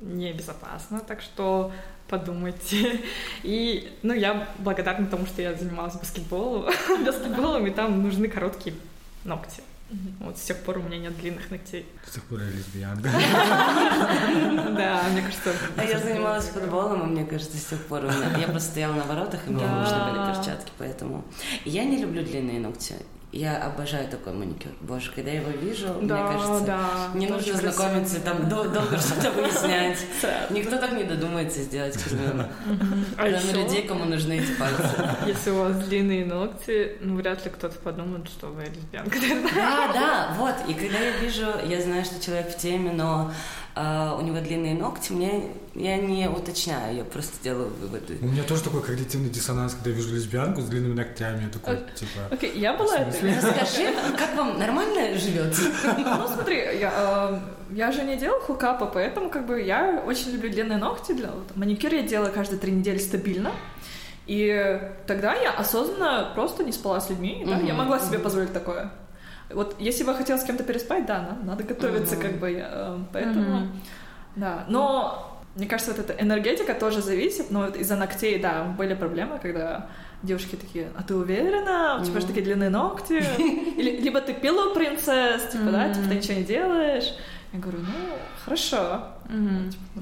небезопасно, так что подумайте. И, я благодарна тому, что я занималась баскетболом, и там нужны короткие ногти. Вот с тех пор у меня нет длинных ногтей. С тех пор я лесбиянка. Да, мне кажется... А я занималась футболом, и мне кажется, с тех пор у меня... Я просто стояла на воротах, и мне нужны были перчатки, поэтому... Я не люблю длинные ногти. Я обожаю такой маникюр. Боже, когда я его вижу, мне кажется, не нужно знакомиться, там долго что-то выяснять. Никто так не додумается сделать, кроме людей, кому нужны эти пальцы. Если у вас длинные ногти, вряд ли кто-то подумает, что вы лесбиянка. Да, вот. И когда я вижу, я знаю, что человек в теме, но у него длинные ногти, я не уточняю, я просто делаю выводы. У меня тоже такой когнитивный диссонанс, когда я вижу лесбиянку с длинными ногтями, я такой, Окей, я была этой. Расскажи, как вам нормально живёте? Смотри, я же не делала хукапа, поэтому я очень люблю длинные ногти. Маникюр я делаю каждые 3 недели стабильно. И тогда я осознанно просто не спала с людьми. Я могла себе позволить такое. Вот если бы я хотела с кем-то переспать, да, надо готовиться, поэтому, да, но, мне кажется, вот эта энергетика тоже зависит, но вот из-за ногтей, да, были проблемы, когда девушки такие, а ты уверена, у тебя же такие длинные ногти, или, либо ты пилу принцесс, ты ничего не делаешь. Я говорю, хорошо.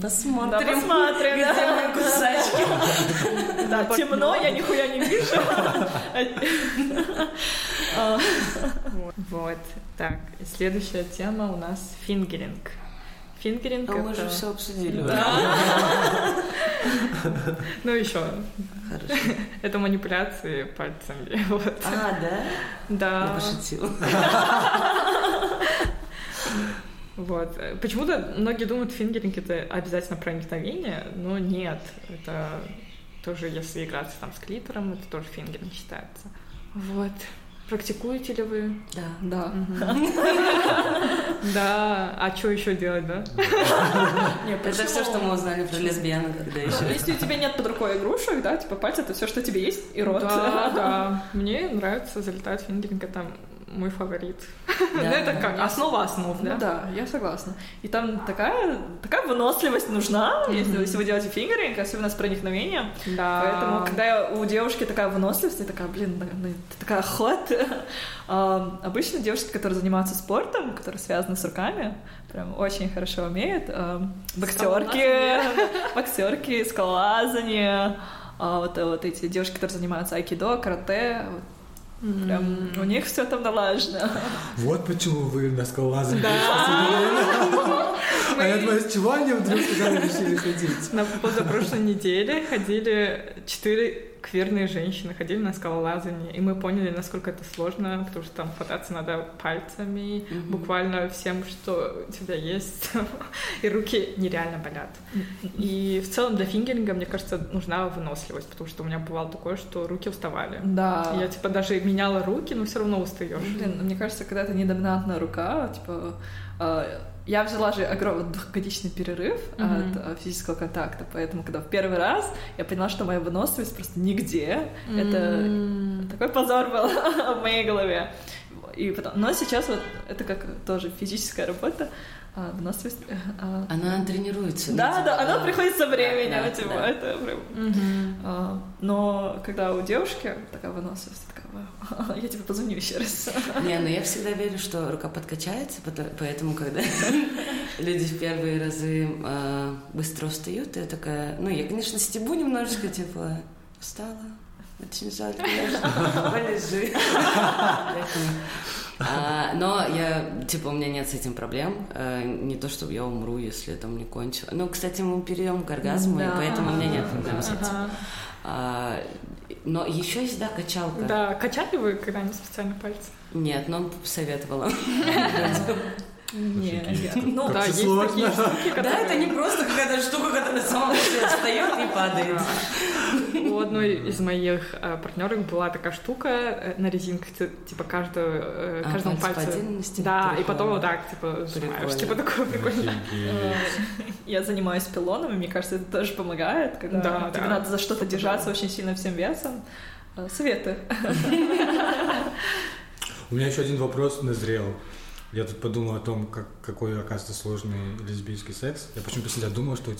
Посмотрим, где мои кусачки. Да, темно, я нихуя не вижу. Вот, так, следующая тема у нас фингеринг. Фингеринг — это... А мы же все обсудили. Да. Еще. Хорошо. Это манипуляции пальцами. А, да? Да. Я пошутила. Вот. Почему-то многие думают, фингеринг — это обязательно проникновение, но нет. Это тоже, если играться с клитором, это тоже фингеринг считается. Вот. Практикуете ли вы? Да. Да. А что еще делать, да? Это все, что мы узнали про лесбиянок, когда еще. Если у тебя нет под рукой игрушек, да, пальцы — это все, что тебе есть, и рот. Да. Мне нравится залетать фингеринг, это мой фаворит. Это как основа основ, да? Да, я согласна. И там такая выносливость нужна, если вы делаете фингеринг, особенно с проникновением. Поэтому, когда у девушки такая выносливость, я такая, такая хот. Обычно девушки, которые занимаются спортом, которые связаны с руками, прям очень хорошо умеют. Боксерки, скалолазание, вот эти девушки, которые занимаются айкидо, карате, прям у них все там налажено. Вот почему вы на скалолазании. Да. А я думаю, с чего они вдруг решили ходить? На позапрошлой неделе ходили 4 кверные женщины ходили на скалолазание, и мы поняли, насколько это сложно, потому что там хвататься надо пальцами, mm-hmm. буквально всем, что у тебя есть, и руки нереально болят. Mm-hmm. И в целом для фингеринга, мне кажется, нужна выносливость, потому что у меня бывало такое, что руки уставали. Да. Я, даже меняла руки, но все равно устаешь. Блин, мне кажется, когда это недоминантная рука, я взяла же огромный 2-годичный перерыв mm-hmm. от физического контакта, поэтому, когда в первый раз я поняла, что моя выносливость просто нигде, mm-hmm. это такой позор был в моей голове. И потом... Но сейчас вот это как тоже физическая работа, выносливость... Она тренируется. Да, она приходит со временем. Да. Это... Mm-hmm. Но когда у девушки такая выносливость, я тебе позвоню еще раз. Не, я всегда верю, что рука подкачается, поэтому, когда люди в первые разы быстро устают, я такая, я, конечно, стебу немножечко, устала, очень жаль, конечно, полежи. Но я, у меня нет с этим проблем. Не то, чтобы я умру, если это не кончу. Кстати, мы перейдем к оргазму, и поэтому у меня нет проблем с этим. Но еще есть, качалка. Да, качали вы когда-нибудь специально пальцы? Нет, но советовала. Нет, да, есть такие штуки, которые... Да, это не просто какая-то штука, которая сама встает и падает. У одной из моих партнерок была такая штука на резинках, каждому пальцу. Да, и потом вот так, сжимаешь, такое прикольно. Я занимаюсь пилонами, мне кажется, это тоже помогает, когда тебе надо за что-то держаться очень сильно всем весом. Советы. У меня еще один вопрос назрел. Я тут подумал о том, какой, оказывается, сложный лесбийский секс. Я почему-то всегда думал, что,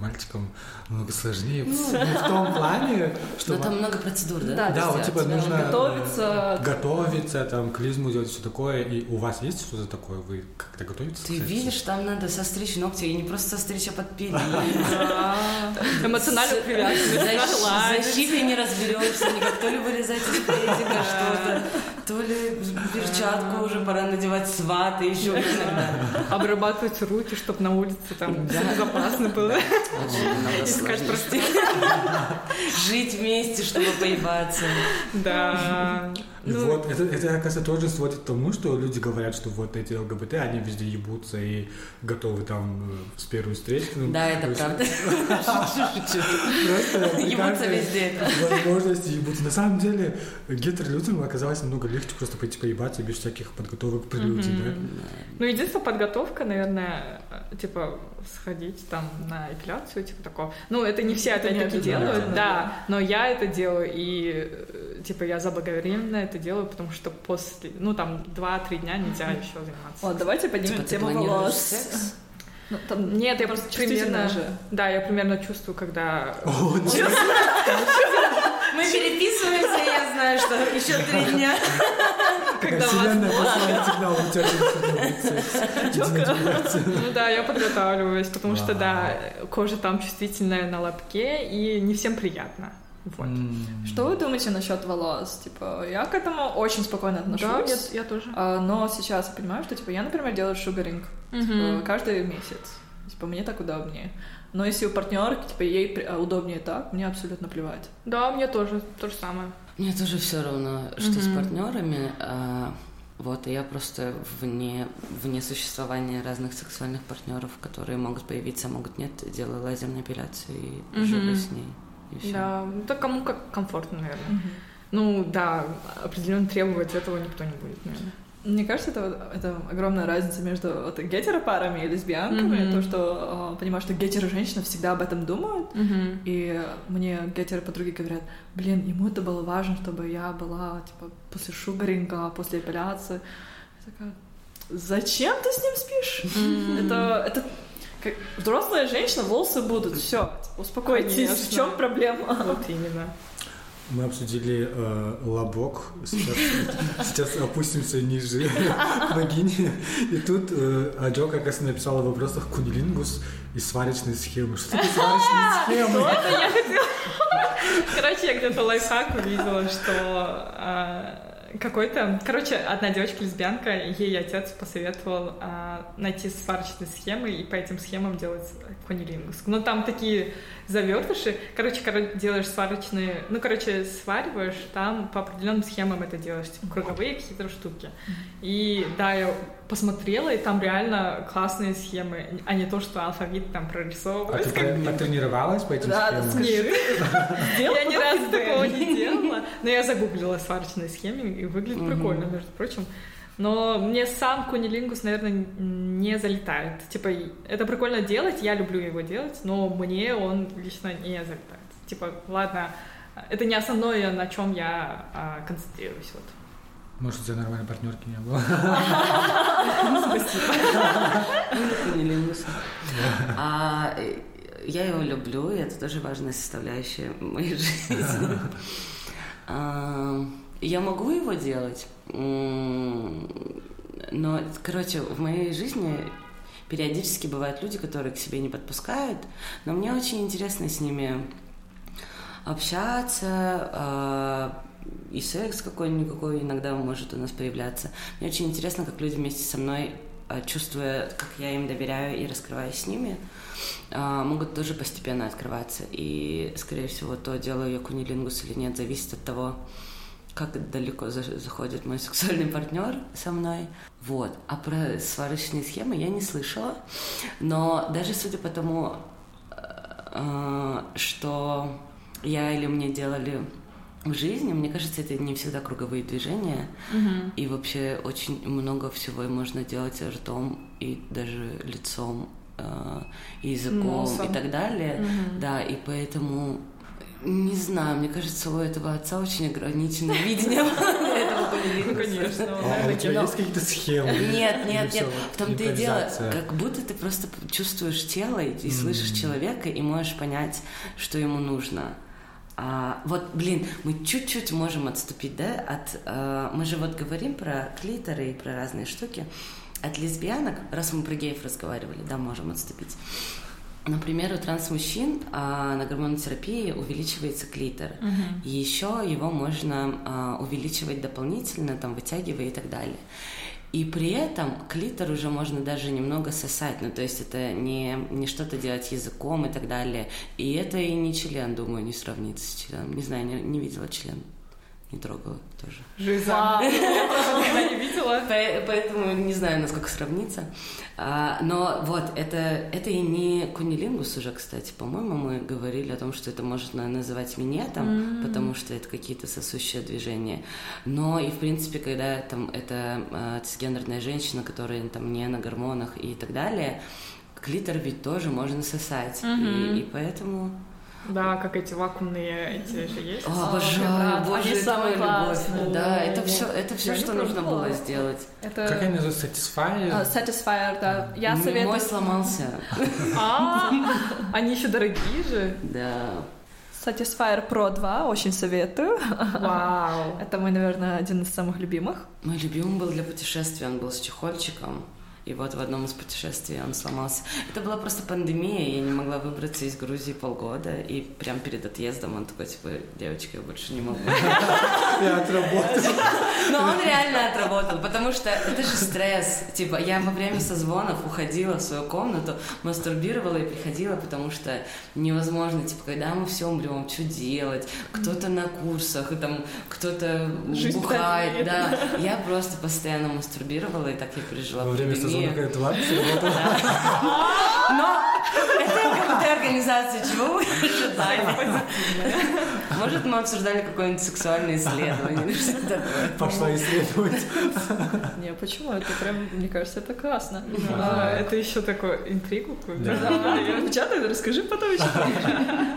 мальчикам много сложнее. Не в том плане, что... Но там много процедур, да? Да, нужно готовиться. Готовиться, клизму делать, все такое. И у вас есть что-то такое? Вы как-то готовитесь? Ты видишь, там надо состричь ногти. И не просто состричь, а подпилить. Эмоционально привязанность. Защитой не разберешься. Никак то ли вырезать из педика что-то, то ли перчатку уже пора надевать с ваты еще. Обрабатывать руки, чтобы на улице безопасно было. Искать просто. Жить вместе, чтобы поебаться. Да. Это, оказывается, тоже сводит к тому, что люди говорят, что эти ЛГБТ, они везде ебутся и готовы с первой встречи. Да, это правда. Ебутся везде. Возможность ебутся. На самом деле, гетеролюдям оказалось намного легче просто пойти поебаться без всяких подготовок прелюдий, да? Единственная подготовка, наверное, сходить на эпиляцию, такого. Это не все опять-таки делают, да, но я это делаю, и я заблаговременно это делаю, потому что после, 2-3 дня нельзя еще заниматься. Ладно, давайте поднимем тему волос. Секс? Нет, я просто примерно... Же. Да, я примерно чувствую, когда... О, мы переписываемся, я знаю, что еще 3 дня. Когда вас... я подготавливаюсь, потому что, кожа там чувствительная на лобке, и не всем приятно. Вот. Что вы думаете насчет волос? Я к этому очень спокойно отношусь. Да, я тоже. Но сейчас я понимаю, что, я, например, делаю шугаринг каждый месяц. Мне так удобнее. Но если у партнерки, ей удобнее так, мне абсолютно плевать. Да, мне тоже то же самое. Мне тоже все равно, что с партнерами. И я просто вне существования разных сексуальных партнеров, которые могут появиться, могут нет, делаю лазерную эпиляцию и живу с ней. Да, кому как комфортно, наверное. Определенно требовать этого никто не будет, наверное. Мне кажется, это огромная разница между гетеропарами и лесбиянками, то, что понимаешь, что гетеро-женщины всегда об этом думают, и мне гетеро-подруги говорят, ему это было важно, чтобы я была, после шугаринга, после эпиляции. Я такая, зачем ты с ним спишь? Это как взрослая женщина, волосы будут, все, успокойтесь, в чем проблема? Вот именно. Мы обсудили лобок, сейчас опустимся ниже богини. И тут Атёка, оказывается, написала в вопросах кунилингус и сварочные схемы. Что такое сварочные схемы? Я где-то лайфхак увидела, что какой-то... Короче, одна девочка-лесбиянка, ей отец посоветовал найти сварочные схемы и по этим схемам делать кунилингус. Ну, там такие завертыши. Короче, делаешь сварочные... Ну, короче, свариваешь, там по определенным схемам это делаешь. Типа круговые какие-то штуки. И да, я посмотрела, и там реально классные схемы, а не то, что алфавит там прорисовывалось. А ты потренировалась по этим схемам? Нет. Я ни разу такого не делала. Но я загуглила сварочные схемы, и выглядит прикольно, между прочим. Но мне сам кунилингус, наверное, не залетает. Типа, это прикольно делать, я люблю его делать, но мне он лично не залетает. Типа, ладно, это не основное, на чем я концентрируюсь. Вот. Может, у тебя нормальной партнерки не было? Спасибо. Кунилингус. Я его люблю, и это тоже важная составляющая моей жизни. Я могу его делать, но, короче, в моей жизни периодически бывают люди, которые к себе не подпускают, но мне очень интересно с ними общаться, и секс какой-никакой иногда может у нас появляться. Мне очень интересно, как люди вместе со мной, чувствуя, как я им доверяю и раскрываюсь с ними, могут тоже постепенно открываться. И, скорее всего, то, делаю я кунилингус или нет, зависит от того, как далеко заходит мой сексуальный партнер со мной. Вот. А про сварочные схемы я не слышала. Но даже судя по тому, что я или мне делали в жизни, мне кажется, это не всегда круговые движения. Угу. И вообще очень много всего можно делать ртом и даже лицом, языком, носом и так далее. Угу. Да, и поэтому... Не знаю, мне кажется, у этого отца очень ограниченное видение этого кунилингуса. Ну, конечно. А у тебя есть какие-то схемы? Нет. В том-то и дело, как будто ты просто чувствуешь тело и слышишь человека, и можешь понять, что ему нужно. Вот, блин, мы чуть-чуть можем отступить, да? Мы же вот говорим про клиторы и про разные штуки. От лесбиянок, раз мы про геев разговаривали, да, можем отступить. Например, у транс-мужчин на гормонотерапии увеличивается клитор. И еще его можно увеличивать дополнительно, там, вытягивая и так далее. И при этом клитор уже можно даже немного сосать. Ну, то есть это не что-то делать языком и так далее. И это и не член, думаю, не сравнится с членом. Не знаю, не видела член. Не трогала тоже. Жиза. Я просто никогда не видела. Поэтому не знаю, насколько сравнится. Но вот, это и не кунилингус уже, кстати. По-моему, мы говорили о том, что это можно называть минетом, потому что это какие-то сосущие движения. Но и, в принципе, когда там это цисгендерная женщина, которая там не на гормонах и так далее, клитор ведь тоже можно сосать. И поэтому... Да, как эти вакуумные, эти же есть. Обожаю, боже, это моя любовь. Да, это все, что нужно было сделать. Как они называются? Satisfyer? Satisfyer, да. Я советую. Мой сломался. Они еще дорогие же. Да. Satisfyer Pro 2, очень советую. Вау. Это мой, наверное, один из самых любимых. Мой любимый был для путешествий, он был с чехольчиком. И вот в одном из путешествий он сломался. Это была просто пандемия, я не могла выбраться из Грузии полгода. И прям перед отъездом он такой, типа, девочка, я больше не могу. Я отработал. Но он реально отработал, потому что это же стресс. Типа, я во время созвонов уходила в свою комнату, мастурбировала и приходила, потому что невозможно, типа, когда мы все умрем, что делать? Кто-то на курсах, и там кто-то бухает, да. Я просто постоянно мастурбировала, и так я пережила. Но это ЛГБТ организация, чего вы ожидали? Может, мы обсуждали какое-нибудь сексуальное исследование? Пошла исследовать. Не, почему? Это прям, мне кажется, это классно. Это еще такую интригу. Печатай, расскажи потом еще.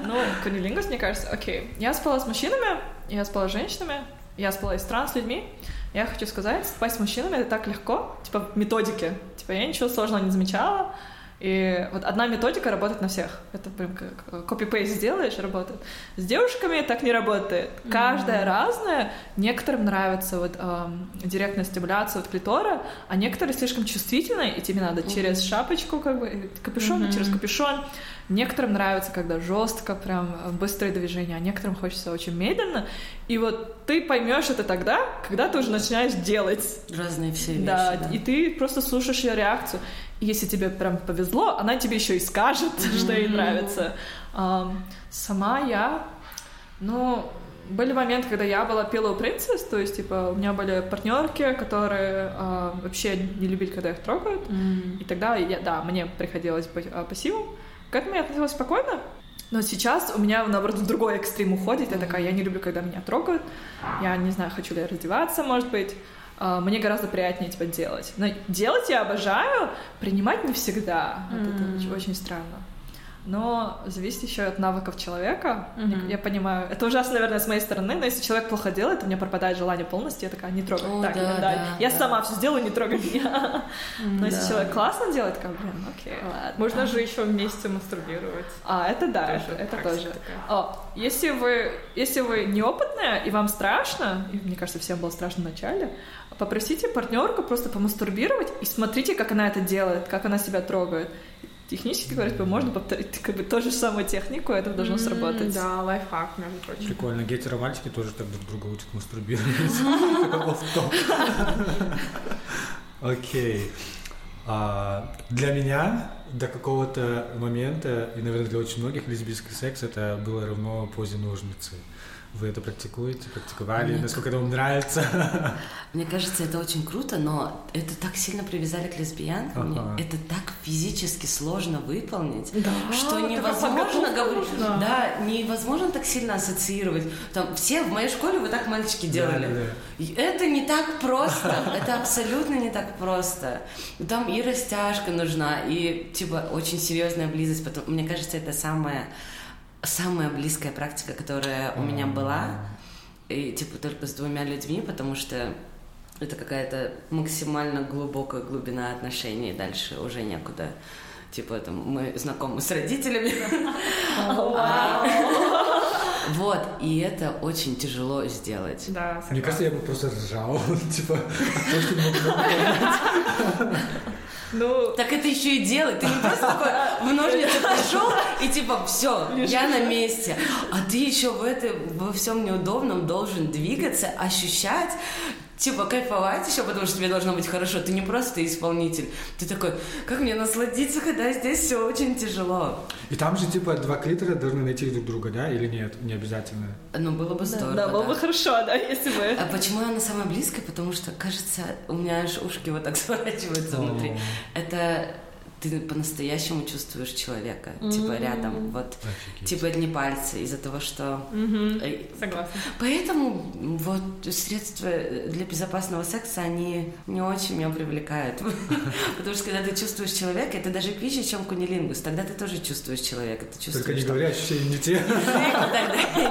Ну, кунилингус, мне кажется, окей. Я спала с мужчинами, я спала с женщинами, я спала и с транс-людьми. Я хочу сказать, спать с мужчинами — это так легко, типа, методики. Типа, я ничего сложного не замечала. И вот одна методика работает на всех. Это прям как копипейст сделаешь, работает. С девушками так не работает. Каждая разная. Некоторым нравится вот директная стимуляция от клитора, а некоторые слишком чувствительные, и тебе надо через шапочку, как бы, капюшон, через капюшон. Некоторым нравится, когда жестко, прям быстрые движения, а некоторым хочется очень медленно. И вот ты поймешь это тогда, когда ты уже начинаешь делать разные все вещи. Да, да. И ты просто слушаешь ее реакцию. Если тебе прям повезло, она тебе еще и скажет, что ей нравится. Сама я... Ну, были моменты, когда я была pillow princess, то есть, типа, у меня были партнерки, которые вообще не любили, когда их трогают. И тогда, мне приходилось быть пассивом. К этому я относилась спокойно. Но сейчас у меня, наоборот, в другой экстрим уходит. Я такая, я не люблю, когда меня трогают. Я не знаю, хочу ли я раздеваться, может быть. Мне гораздо приятнее тебя делать. Но делать я обожаю, принимать не всегда. Вот это очень странно. Но зависит еще от навыков человека. Я понимаю, это ужасно, наверное, с моей стороны, но если человек плохо делает, то у меня пропадает желание полностью. Я такая, не трогай. Сама все сделаю, не трогай меня. Но если человек классно делает, как блин, окей, ладно. Можно же еще вместе мастурбировать. Это да, это тоже. Если вы неопытная и вам страшно, и мне кажется, всем было страшно в начале, попросите партнерку просто помастурбировать и смотрите, как она это делает, как она себя трогает. Технически говорить, можно повторить как бы ту же самую технику, это должно сработать. Да, лайфхак, между прочим. Прикольно, гетеромальчики тоже так друг друга учат мастурбировать. Окей. Для меня до какого-то момента, и, наверное, для очень многих, лесбийский секс это было равно позе ножницы. Вы это практикуете, практиковали? Насколько это вам нравится? Мне кажется, это очень круто, но это так сильно привязали к лесбиянкам. Это так физически сложно выполнить, что невозможно говорить. Да, невозможно так сильно ассоциировать. Там все в моей школе вы так мальчики делали. Это не так просто. Это абсолютно не так просто. Там и растяжка нужна, и типа очень серьезная близость. Потом, мне кажется, это самая близкая практика, которая у меня была, и типа только с двумя людьми, потому что это какая-то максимально глубокая глубина отношений, и дальше уже некуда. Типа там мы знакомы с родителями. Вот, и это очень тяжело сделать. Мне кажется, я бы просто ржал. Типа, то, что не могу. Так это еще и делай. Ты не просто такой в ножницы пришел и типа все, я на месте. А ты еще во всем неудобном должен двигаться, ощущать, типа кайфовать еще, потому что тебе должно быть хорошо. Ты не просто исполнитель. Ты такой, как мне насладиться, когда здесь все очень тяжело. И там же типа два клитора должны найти друг друга, да? Или нет? Не обязательно. Ну, было бы здорово. Да, было бы хорошо, да, если бы. А почему она самая близкая? Потому что, кажется, у меня аж ушки вот так сворачиваются внутри. Это... Ты по-настоящему чувствуешь человека, типа рядом, вот, офигеть. Типа не пальцы из-за того, что... Согласна. Поэтому вот средства для безопасного секса, они не очень меня привлекают. Потому что когда ты чувствуешь человека, это даже пища, чем кунилингус, тогда ты тоже чувствуешь человека. Только не говори, ощущения не те.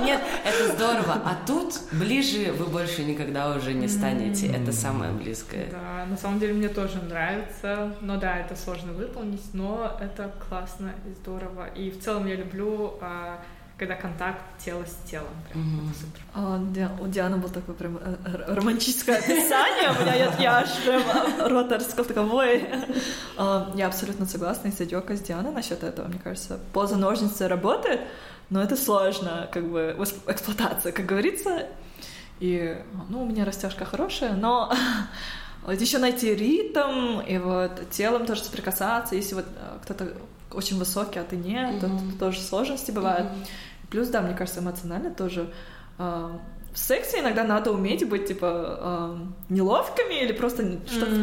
Нет, это здорово. А тут ближе вы больше никогда уже не станете. Это самое близкое. Да, на самом деле мне тоже нравится, но да, это сложно выполнить. Но это классно и здорово. И в целом я люблю, когда контакт тела с телом. Прям супер. У Дианы было такое прям романтическое описание. У меня я аж прям рот раскрыл, такой. Я абсолютно согласна и с Атёкой, с Дианой насчет этого. Мне кажется, поза ножницы работает, но это сложно, как бы эксплуатация, как говорится. И, у меня растяжка хорошая, но... Вот еще найти ритм, и вот телом тоже соприкасаться. Если вот кто-то очень высокий, а ты нет, то тоже сложности бывают. Плюс, да, мне кажется, эмоционально тоже. В сексе иногда надо уметь быть, типа, неловкими или просто что-то...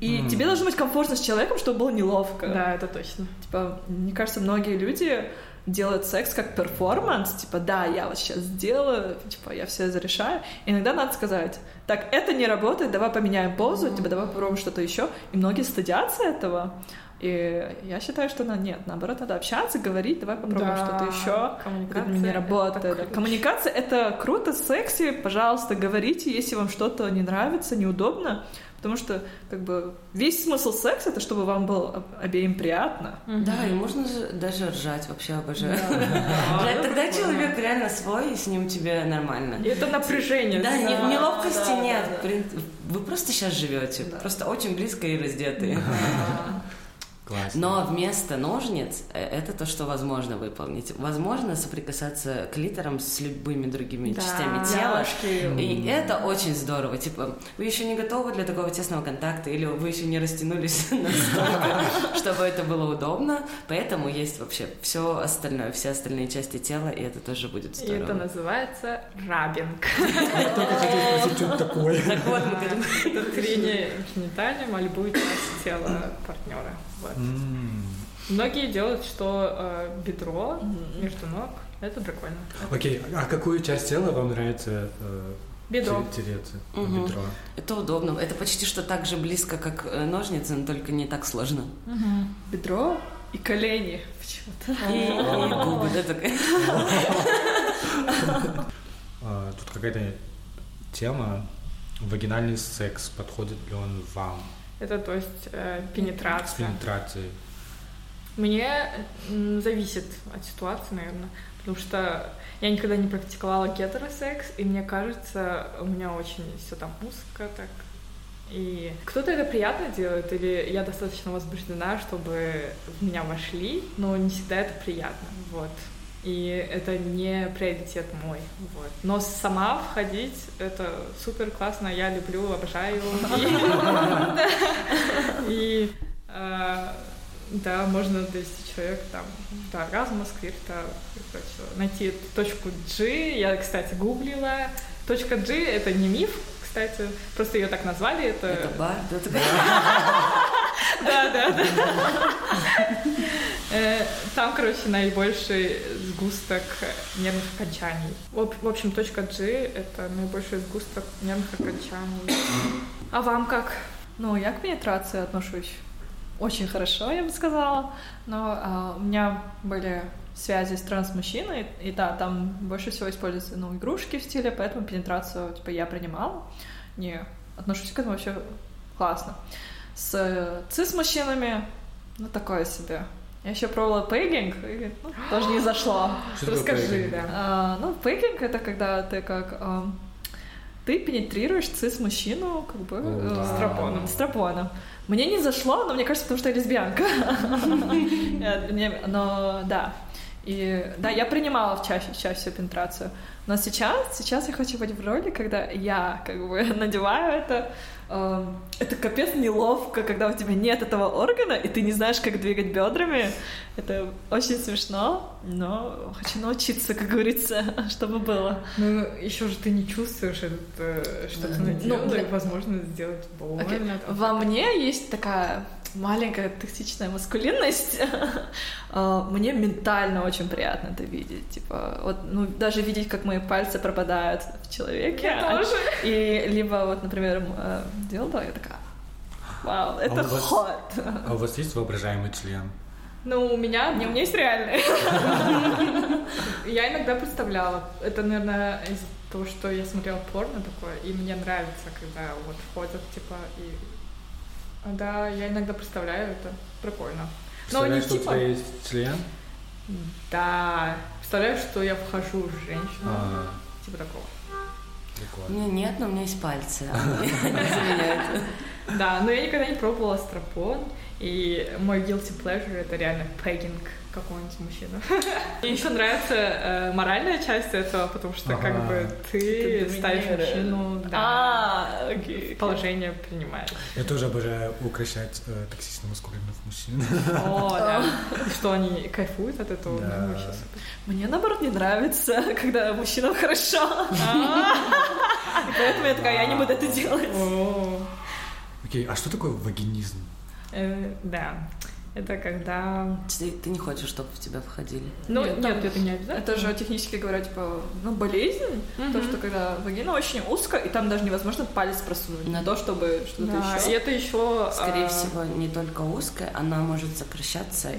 И тебе должно быть комфортно с человеком, чтобы было неловко. Да, это точно. Типа, мне кажется, многие люди... делают секс как перформанс, типа, да, я вот сейчас сделаю, типа, я все зарешаю. Иногда надо сказать, так, это не работает, давай поменяем позу, типа, давай попробуем что-то еще. И многие стыдятся этого. И я считаю, что наоборот, надо общаться, говорить, давай попробуем что-то еще. Коммуникация не работает. Коммуникация — это круто, секси, пожалуйста, говорите, если вам что-то не нравится, неудобно. Потому что, как бы, весь смысл секса — это чтобы вам было обеим приятно. Да, и можно даже ржать, вообще обожаю. Тогда человек реально свой, и с ним тебе нормально. И это напряжение. Да, неловкости нет. Вы просто сейчас живете, просто очень близко и раздетые. Классно. Но вместо ножниц это то, что возможно выполнить. Возможно соприкасаться клитором с любыми другими частями тела. И это очень здорово. Типа, вы еще не готовы для такого тесного контакта, или вы еще не растянулись настолько, чтобы это было удобно. Поэтому есть вообще все остальное, все остальные части тела, и это тоже будет здорово. И это называется рабинг. Только хотел спросить, что это такое. Так вот, мы говорим, это трение гениталием, а любую часть тела партнера. Вот. Многие делают, что бедро между ног. Это прикольно. Окей, а какую часть тела вам нравится тереться? Бедро. Это удобно. Это почти что так же близко, как ножницы, но только не так сложно. Бедро и колени почему-то. И губы. Тут какая-то тема. Вагинальный секс. Подходит ли он вам? Это, то есть, пенетрация. Мне зависит от ситуации, наверное, потому что я никогда не практиковала гетеросекс, и мне кажется, у меня очень все там узко так. И кто-то это приятно делает, или я достаточно возбуждена, чтобы в меня вошли, но не всегда это приятно, вот. И это не приоритет мой, вот. Но сама входить — это супер классно, я люблю, обожаю. И да, можно довести человека там до оргазма, сквирта и прочего. Найти точку G, я, кстати, гуглила. Точка G — это не миф, кстати, просто ее так назвали. Это бар? Да. Там, короче, наибольший сгусток нервных окончаний. В общем, точка G — это наибольший сгусток нервных окончаний. А вам как? Ну, я к пенетрации отношусь очень хорошо, я бы сказала. Но у меня были связи с транс-мужчиной, и да, там больше всего используются, ну, игрушки в стиле, поэтому пенетрацию, типа, я принимала. Не, отношусь к этому вообще классно. С цис-мужчинами, ну, такое себе. Я еще пробовала пеггинг, и тоже не зашло. Расскажи, да. Ну, пеггинг — это когда ты как... ты пенетрируешь цис-мужчину как бы стропоном. Мне не зашло, но мне кажется, потому что я лесбиянка. Но да. И да, я принимала чаще пенетрацию. Но сейчас я хочу быть в роли, когда я как бы надеваю это. Это капец неловко, когда у тебя нет этого органа, и ты не знаешь, как двигать бедрами. Это очень смешно, но хочу научиться, как говорится, чтобы было. Ну, еще же ты не чувствуешь это, что ты наделал, и, возможно, сделать больно. Okay. Во мне есть такая маленькая токсичная маскулинность. Мне ментально очень приятно это видеть. Типа, вот, ну, даже видеть, как мои пальцы пропадают в человеке. Я тоже. И либо, вот, например, делда, я такая, вау, это хот. А у вас есть воображаемый член? Ну, у меня есть реальный. Я иногда представляла. Это, наверное, из-за того, что я смотрела порно такое, и мне нравится, когда вот входят, типа, и... Да, я иногда представляю это. Прикольно. Представляешь, что у тебя есть член? Да. Представляю, что я вхожу в женщину. Типа такого. У меня нет, но у меня есть пальцы. Да, но я никогда не пробовала стропон. И мой guilty pleasure — это реально пеггинг какого-нибудь мужчину. Мне еще нравится моральная часть этого, потому что как бы ты ставишь мужчину в положение, принимаешь. Я тоже обожаю укращать токсично маскулинных мужчин. О, да. Что они кайфуют от этого? Мне, наоборот, не нравится, когда мужчинам хорошо. Поэтому я такая, я не буду это делать. Окей, а что такое вагинизм? Да, это когда... Ты не хочешь, чтобы в тебя входили. Ну, нет, это не обязательно. Это же технически говоря, типа, ну, болезнь. То, что когда вагина очень узко, и там даже невозможно палец просунуть на то, чтобы что-то еще. И это еще... Скорее всего, не только узкая, она может сокращаться.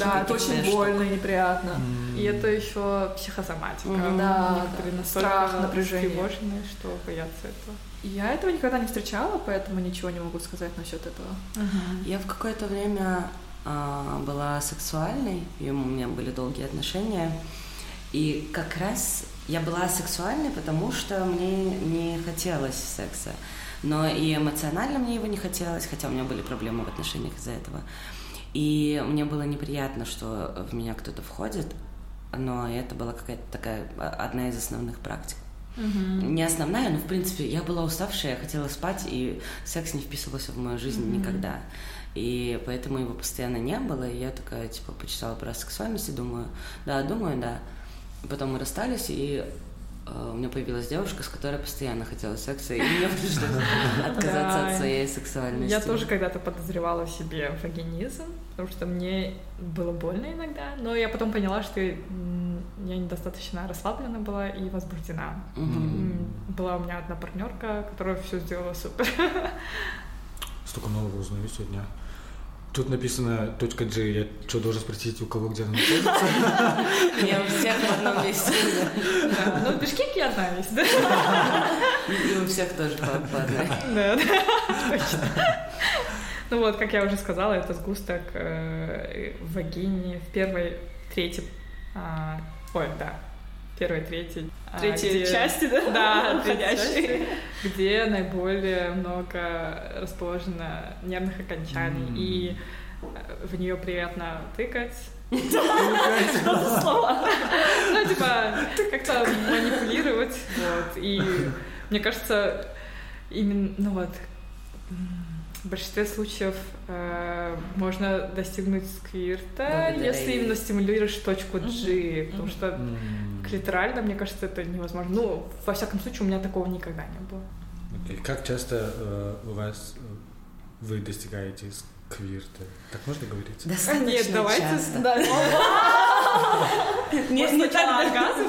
Да, это очень больно и неприятно. И это еще психосоматика. Да, страх, напряжение. Некоторые настолько тревожные, что боятся этого. Я этого никогда не встречала, поэтому ничего не могу сказать насчет этого. Uh-huh. Я в какое-то время была сексуальной, и у меня были долгие отношения. И как раз я была сексуальной, потому что мне не хотелось секса. Но и эмоционально мне его не хотелось, хотя у меня были проблемы в отношениях из-за этого. И мне было неприятно, что в меня кто-то входит, но это была какая-то такая одна из основных практик. Угу. Не основная, но в принципе я была уставшая, я хотела спать, и секс не вписывался в мою жизнь угу. никогда. И поэтому его постоянно не было, и я такая, типа, почитала про сексуальность и думаю, да. Потом мы расстались, и у меня появилась девушка, с которой постоянно хотела секса, и мне пришлось отказаться от своей сексуальности. Я тоже когда-то подозревала в себе вагинизм, потому что мне было больно иногда, но я потом поняла, что я недостаточно расслаблена была и возбуждена. Была у меня одна партнерка, которая все сделала супер. Столько нового узнаю сегодня. Тут написано .g, я что, должен спросить, у кого где она находится? Я у всех в одном месте. Ну, в Бишкеке одна есть, да? И у всех тоже по одной. Да, точно. Ну вот, как я уже сказала, это сгусток вагини в первой, третьей части, да, уходящей, где наиболее много расположено нервных окончаний, и в нее приятно тыкать. Что слово? Ну, типа, как-то манипулировать. И мне кажется, именно, ну вот, в большинстве случаев можно достигнуть сквирта, если именно стимулируешь точку G, потому что клиторально, мне кажется, это невозможно. Ну, во всяком случае, у меня такого никогда не было. И как часто вы достигаете сквирта? Так можно говорить? Достаточно нет, давайте... Не так оргазм?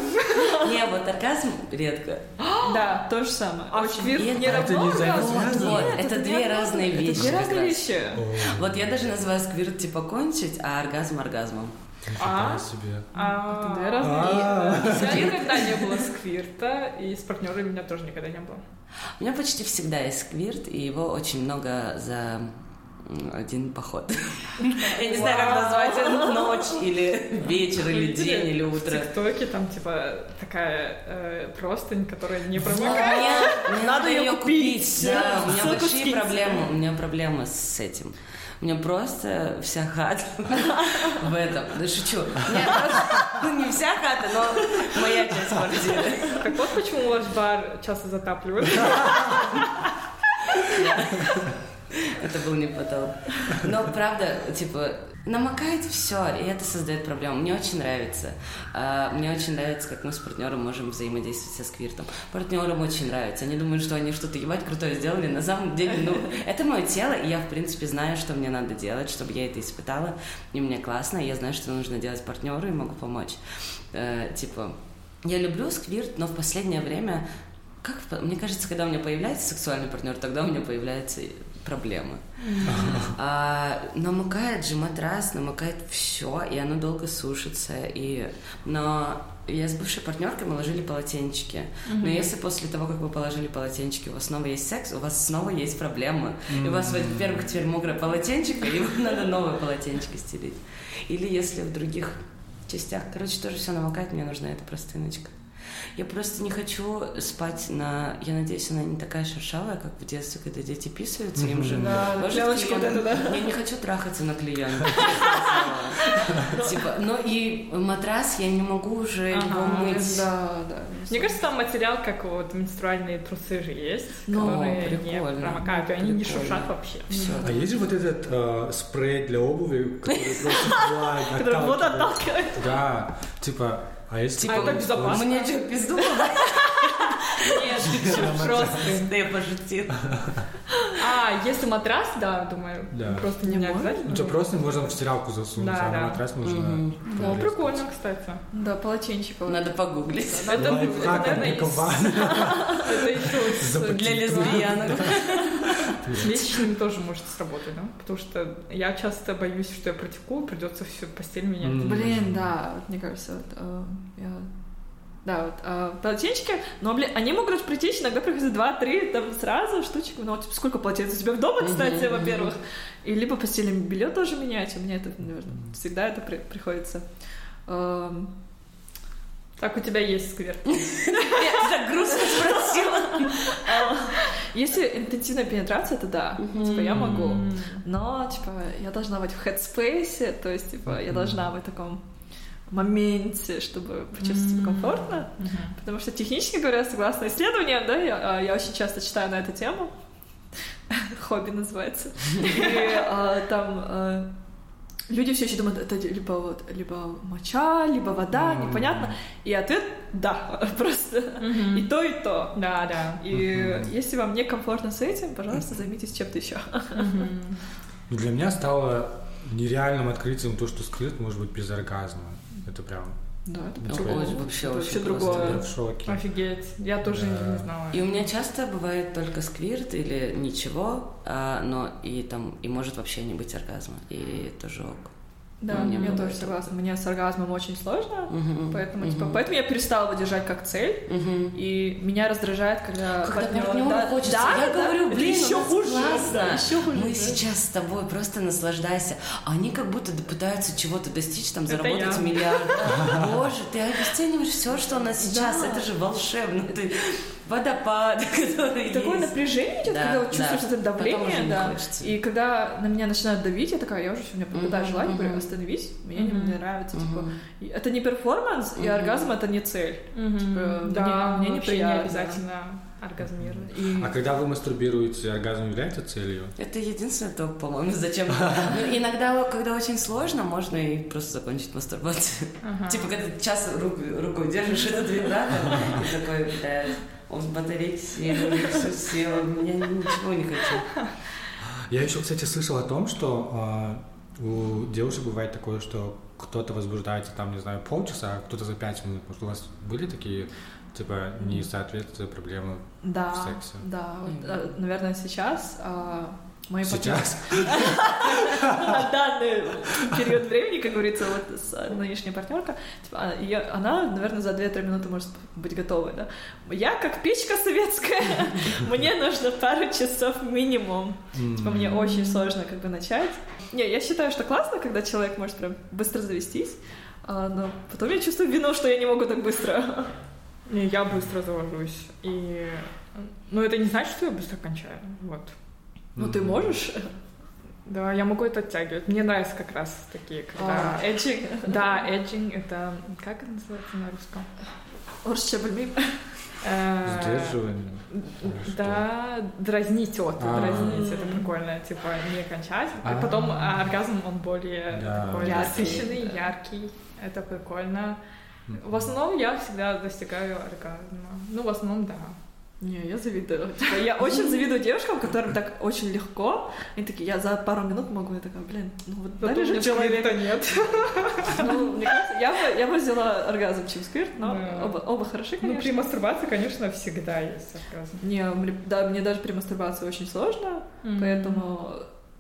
Не, вот оргазм редко. Да, то же самое. А сквирт не равно оргазм? Это две разные вещи. Вот я даже называю сквирт типа кончить, а оргазм оргазмом. Никогда не было сквирта, и с партнерами у меня тоже никогда не было. У меня почти всегда есть сквирт, и его очень много за один поход. Я не знаю, как назвать это, ночь или вечер, или день, или утро. В ТикТоке там типа такая простынь, которая не промокает. Мне надо ее купить. У меня большие проблемы. У меня проблемы с этим. У меня просто вся хата в этом. Да шучу. Ну, не вся хата, но моя часть квартиры. Так вот почему ваш бар часто затапливают. Это был не потолок. Но правда, типа, намокает все, и это создает проблему. Мне очень нравится. Мне очень нравится, как мы с партнером можем взаимодействовать со сквиртом. Партнерам очень нравится. Они думают, что они что-то ебать крутое сделали. На самом деле, ну, это мое тело, и я, в принципе, знаю, что мне надо делать, чтобы я это испытала. И мне классно, и я знаю, что нужно делать партнеру, и могу помочь. Типа, я люблю сквирт, но в последнее время... мне кажется, когда у меня появляется сексуальный партнер, тогда у меня появляются проблемы. Намокает же матрас, намокает все, и оно долго сушится. Но я с бывшей партнеркой, мы ложили полотенчики. Но если после того, как вы положили полотенчики, у вас снова есть секс, у вас снова есть проблема. И у вас, во-первых, теперь мокрое полотенчико, и вам надо новое полотенчико стелить. Или если в других частях, короче, тоже все намокает, мне нужна эта простыночка. Я просто не хочу спать на... Я надеюсь, она не такая шершавая, как в детстве, когда дети писаются, им же... Да, клеёночка вот эта, да. Я не хочу трахаться на клеёнке. Типа, но и матрас я не могу уже его мыть. Мне кажется, там материал, как вот менструальные трусы же есть, которые не промокают, и они не шуршат вообще. А есть же вот этот спрей для обуви, который воду отталкивает? Да, типа... А если типа, это безопасно? Мне что, пизду? Нет, просто я пошутила. Если матрас, да, думаю, просто не обязательно. Ну что, просто можно в стиралку засунуть, а на матрас нужно... Ну, прикольно, кстати. Да, полотенчик. Надо погуглить. Это, наверное, есть для лесбиянок. С месячными тоже может сработать, да? Потому что я часто боюсь, что я протекую, придется всю постель менять. Блин, да, мне кажется, я Да, вот, полотенчики, но, блин, они могут прийти, иногда приходят 2-3, там сразу штучек, ну, типа, сколько полотенец у тебя в доме, кстати, во-первых, и либо постельное белье тоже менять, у меня это, наверное, всегда это приходится. Так, у тебя есть сквер. Я так грустно спросила. Если интенсивная пенетрация, то да, типа, я могу, но, типа, я должна быть в headspace, то есть, типа, я должна быть в таком моменте, чтобы почувствовать себя комфортно, потому что, технически говоря, согласно исследованиям, да, я очень часто читаю на эту тему, хобби называется, и там люди все еще думают, это либо, вот, либо моча, либо вода, непонятно, и ответ — да, просто и то, и то. Да, да. И если вам некомфортно с этим, пожалуйста, займитесь чем-то еще. Для меня стало нереальным открытием то, что скрыт может быть без оргазма. Это прям... Да, это прям вообще другое. Я в шоке. Офигеть. Я тоже не знала. И у меня часто бывает только сквирт или ничего, но и там и может вообще не быть оргазма. И тоже ок. Да, ну, мне тоже согласна. Мне с оргазмом очень сложно, поэтому, типа, поэтому я перестала его держать как цель, и меня раздражает, когда партнёру хочется. Да, я говорю, блин, еще хуже, да, еще хуже. Мы сейчас с тобой просто наслаждайся. Они как будто пытаются чего-то достичь, там, заработать миллиард. Боже, ты обесцениваешь все, что у нас сейчас. Это же волшебно. Ты водопад, который такое напряжение идет, когда чувствуешь это давление, да. И когда на меня начинают давить, я такая, я уже сегодня попадаю желание, говорю, остановись, мне не нравится. Типа, это не перформанс, и оргазм это не цель. Типа, да, мне неприятно. Не обязательно оргазмировать. А когда вы мастурбируете, оргазм является целью? Это единственный ток, по-моему, зачем. Иногда, когда очень сложно, можно и просто закончить мастурбацию. Типа, когда ты час рукой держишь этот вибратор, и такой, блядь, он с батарейки съел, все съел, я ничего не хочу. Я еще, кстати, слышал о том, что... У девушек бывает такое, что кто-то возбуждается, там, не знаю, полчаса, а кто-то за 5 минут. Может, у вас были такие, типа, несоответствия, проблемы в сексе? Да, вот, наверное, сейчас... Мои сейчас? На данный период времени, как говорится, вот нынешняя партнерка, она, наверное, за 2-3 минуты может быть готовой, да. Я как печка советская, мне нужно пару часов минимум. Мне очень сложно как бы начать. Не, я считаю, что классно, когда человек может прям быстро завестись, но потом я чувствую вину, что я не могу так быстро. Не, я быстро завожусь. Но это не значит, что я быстро кончаю, вот. Ну, ты можешь? Да, я могу это оттягивать. Мне нравятся как раз такие, когда... Эджинг? Да, эджинг, это... Как это называется на русском? Орщебельмим. Сдерживание? Да, дразнить вот, дразнить, это прикольно, типа, не кончать. Потом оргазм, он более такой насыщенный, яркий, это прикольно. В основном я всегда достигаю оргазма. Ну, в основном, да. Не, я завидую. Типа, я очень завидую девушкам, которым так очень легко. Они такие, я за пару минут могу. Я такая, блин, ну вот дали же человека. Нет. Ну, мне кажется, я бы взяла оргазм, чем сквирт, но оба хороши, конечно. Ну, при мастурбации, конечно, всегда есть оргазм. Не, да, мне даже при мастурбации очень сложно, поэтому...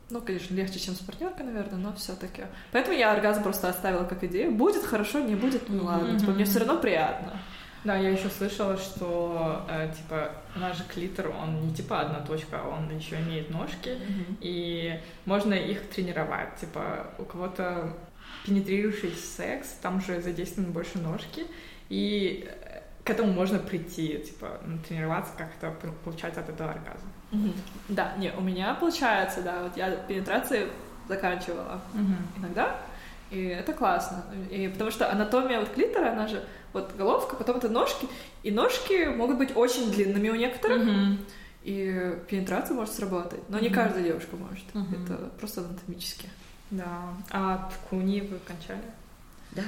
Ну, конечно, легче, чем с партнеркой, наверное, но все-таки. Поэтому я оргазм просто оставила как идею. Будет хорошо, не будет, ну ладно. Типа, мне все равно приятно. Да, я еще слышала, что, типа, наш клитор, он не, типа, одна точка, он еще имеет ножки, и можно их тренировать. Типа, у кого-то пенетрирующий секс, там уже задействованы больше ножки, и к этому можно прийти, типа, тренироваться, как-то получать от этого оргазм. Да, не, у меня получается, да, вот я пенетрации заканчивала иногда, и это классно, и потому что анатомия вот клитора, она же вот головка, потом это ножки, и ножки могут быть очень длинными у некоторых, и пенетрация может сработать, но не каждая девушка может, это просто анатомически. Да, а куни вы кончали? Да.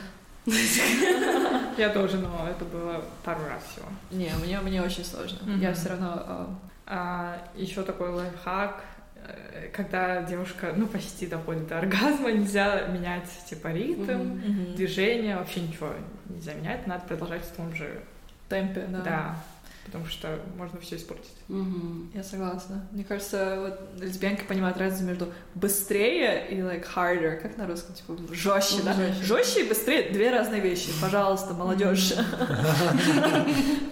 Я тоже, но это было пару раз всего. Не, мне очень сложно, я все равно... Еще такой лайфхак... Когда девушка, ну, почти доходит до оргазма, нельзя менять, типа, ритм, движение, вообще ничего нельзя менять, надо продолжать в том же темпе, да. потому что можно все испортить. Mm-hmm. Я согласна. Мне кажется, вот лесбиянки понимают разницу между быстрее и like harder, как на русском, типа жестче, да? Жестче и быстрее — две разные вещи. Пожалуйста, молодежь,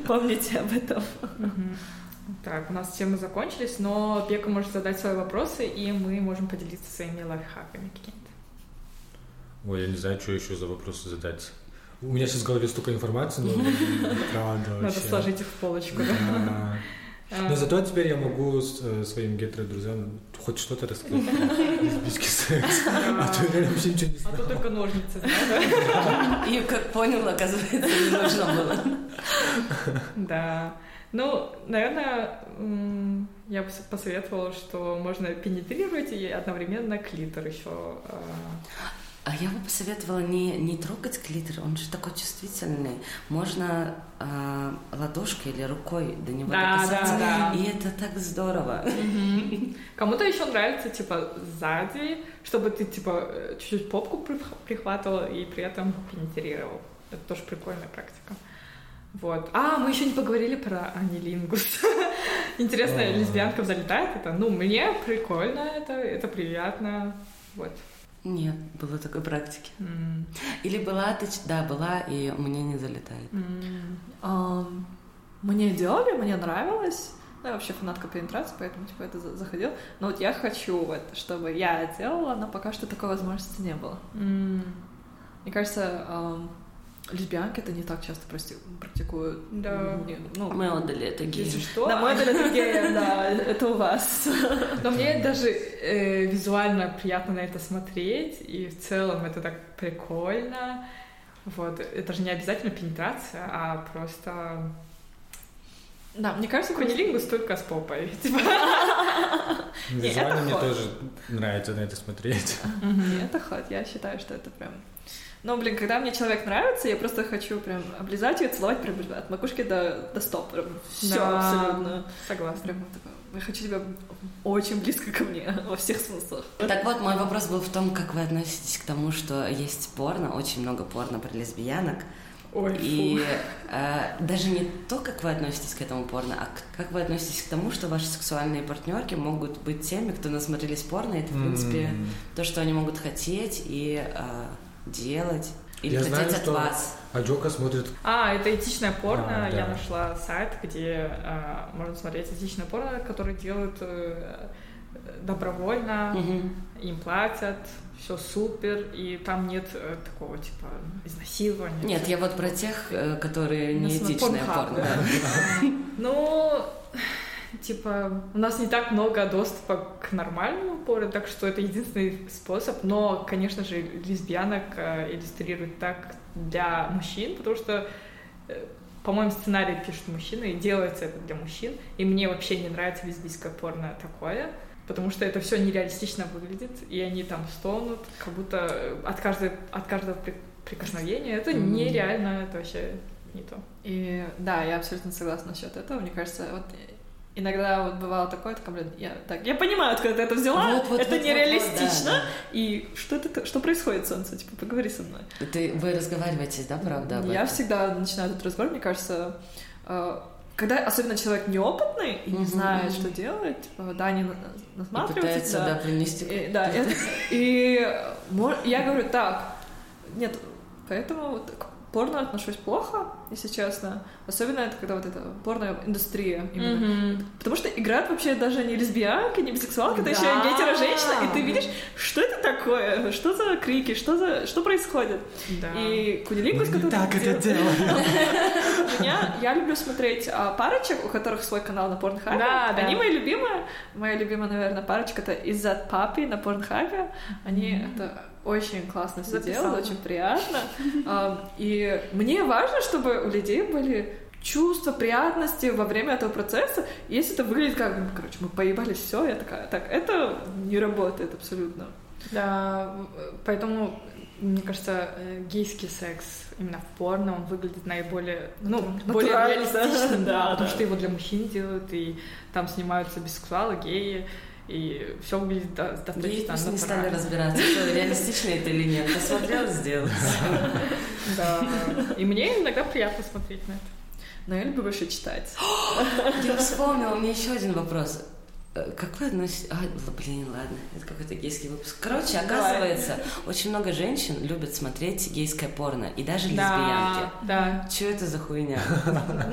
помните об этом. Так, у нас темы закончились, но Пека может задать свои вопросы, и мы можем поделиться своими лайфхаками какими-то. Ой, я не знаю, что еще за вопросы задать. У меня сейчас в голове столько информации, но правда вообще. Надо сложить их в полочку. Но зато теперь я могу своим гетеро-друзьям хоть что-то рассказать. Лесбийский секс. А то я вообще ничего не знаю. А то только ножницы. И, как понял, оказывается, не нужно было. Да. Ну, наверное, я бы посоветовала, что можно пенетрировать и одновременно клитор еще. А я бы посоветовала не трогать клитор, он же такой чувствительный. Можно ладошкой или рукой до него докасаться, да. И это так здорово. Mm-hmm. Кому-то еще нравится, типа, сзади, чтобы ты, типа, чуть-чуть попку прихватывал и при этом пенетрировал. Это тоже прикольная практика. Вот. А, мы еще не поговорили про анилингус. Интересно, лесбиянкам залетает это? Ну, мне прикольно это приятно, вот. Нет, было такой практики. Mm. Или была, была, и мне не залетает. Мне делали, мне нравилось. Я вообще фанатка пенетрации, поэтому типа это заходил. Но вот я хочу, вот, чтобы я делала, но пока что такой возможности не было. Мне кажется, лесбиянки это не так часто практикуют. Да. Ну, мы отдали это геям. Если что, да, мы отдали это геям, да, это у вас. Но мне даже визуально приятно на это смотреть, и в целом это так прикольно. Вот. Это же не обязательно пенетрация, а просто... Да, мне кажется, кунилингус только с попой. Визуально мне тоже нравится на это смотреть. Это ход, я считаю, что это прям... Ну, блин, когда мне человек нравится, я просто хочу прям облизать ее, целовать прям от макушки до стоп. Все, да, абсолютно. Согласна. Прям такое. Я хочу тебя очень близко ко мне во всех смыслах. Так вот, мой вопрос был в том, как вы относитесь к тому, что есть порно, очень много порно про лесбиянок. Ой, и даже не то, как вы относитесь к этому порно, а как вы относитесь к тому, что ваши сексуальные партнерки могут быть теми, кто насмотрелись порно, и это, в принципе, то, что они могут хотеть и... делать или хотеть от вас. Атёка смотрит. Это этичное порно. Я нашла сайт, где можно смотреть этичное порно, которое делают добровольно, им платят, все супер, и там нет такого типа изнасилования. Нет, я вот про тех, которые не этичное порно. Ну, типа, у нас не так много доступа к нормальному порно, так что это единственный способ. Но, конечно же, лесбиянок иллюстрируют так для мужчин, потому что, по-моему, сценарий пишут мужчины, и делается это для мужчин. И мне вообще не нравится лесбийское порно такое, потому что это все нереалистично выглядит, и они там стонут, как будто от каждого прикосновения. Это нереально, это вообще не то. И да, я абсолютно согласна насчет этого. Мне кажется, вот... Иногда вот бывало такое, я понимаю, откуда ты это взяла, это нереалистично, да. И что происходит, солнце, типа, поговори со мной. Вы разговариваетесь, да, правда? Я всегда начинаю этот разговор, мне кажется, когда особенно человек неопытный и не знает, что делать, типа, да, не насматривается. И пытается, да, принести. Да, и я говорю, так, нет, поэтому вот так. Порно отношусь плохо, если честно. Особенно это когда вот эта порно-индустрия именно. Mm-hmm. Потому что играют вообще даже не лесбиянки, не бисексуалки, это еще и гетеро-женщина, и ты видишь, что это такое, что за крики, что происходит. Да. И кунилингус, который... Так это делаю. Я люблю смотреть парочек, у которых свой канал на Pornhub. Да, они мои любимые. Моя любимая, наверное, парочка — это Is That Papi на Pornhub. Они это... Очень классно все делают, очень приятно. И мне важно, чтобы у людей были чувства приятности во время этого процесса. Если это выглядит как, мы поебались, все, я такая, так, это не работает абсолютно. Да, поэтому, мне кажется, гейский секс именно в порно, он выглядит наиболее, более реалистично, да, потому что его для мужчин делают, и там снимаются бисексуалы, геи. И все выглядит достаточно. Мы не стали разбираться, что реалистично это или нет. Посмотрел, сделал. Да. И мне иногда приятно смотреть на это. но я люблю больше читать. Я вспомнила, у меня еще один вопрос. Как вы относитесь... А, блин, ладно, это какой-то гейский выпуск. Короче, оказывается, очень много женщин любят смотреть гейское порно, и даже лесбиянки. Да. Чё это за хуйня?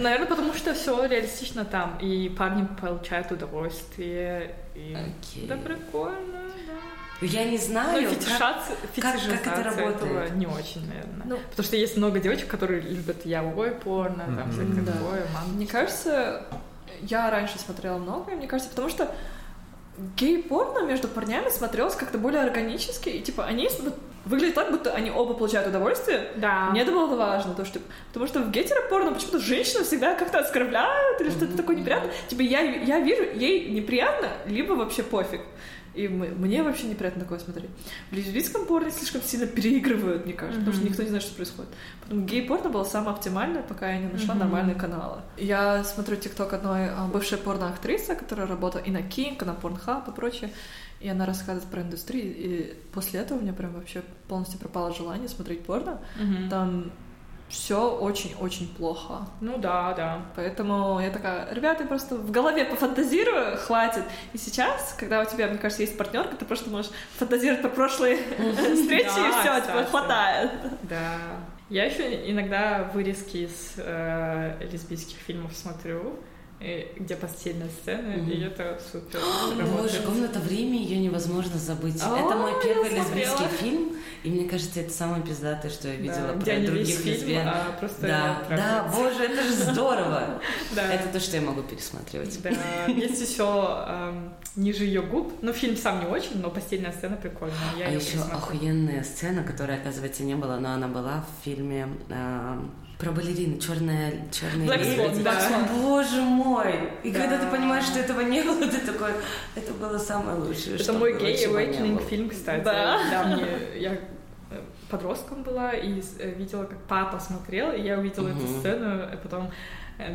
Наверное, потому что все реалистично там, и парни получают удовольствие. Окей. Да, прикольно, да. Я не знаю, как это работает. Не очень, наверное. Ну, потому что есть много девочек, которые любят яой порно, там всякое такое. Мне кажется... Я раньше смотрела многое, мне кажется, потому что гей-порно между парнями смотрелось как-то более органически, и типа они выглядят так, будто они оба получают удовольствие. Да. Мне это было важно, потому что в гетеропорно почему-то женщину всегда как-то оскорбляют или что-то такое неприятное. Типа я вижу, ей неприятно, либо вообще пофиг. И мне вообще неприятно такое смотреть. В лесбийском порно слишком сильно переигрывают, мне кажется, потому что никто не знает, что происходит. Поэтому гей-порно было самое оптимальное, пока я не нашла нормальные каналы. Я смотрю тикток одной бывшей порно-актрисы, которая работала и на Кинг, и на Pornhub и прочее. И она рассказывает про индустрию. И после этого у меня прям вообще полностью пропало желание смотреть порно. Там все очень-очень плохо. Ну да, да. Поэтому я такая, ребята, я просто в голове пофантазирую, хватит. И сейчас, когда у тебя, мне кажется, есть партнерка, ты просто можешь фантазировать про прошлые встречи, и все, тебе хватает. Да. Я еще иногда вырезки из лесбийских фильмов смотрю, где постельная сцена, и это супер. Боже, «Комната в Риме», ее невозможно забыть. Это мой первый лесбийский фильм, и мне кажется, это самое пиздатое, что я видела про других лесбиян. Да, боже, это же здорово! Это то, что я могу пересматривать. Есть еще «Ниже ее губ». Ну, фильм сам не очень, но постельная сцена прикольная. А еще охуенная сцена, которая, оказывается, не была, но она была в фильме... Про балерину «Чёрный лебедь». Да. Боже мой! И когда ты понимаешь, что этого не было, ты такой... Это было самое лучшее, это что мой гей-эвейкнинг фильм, кстати. Да. Да, я подростком была и видела, как папа смотрел, и я увидела эту сцену, и потом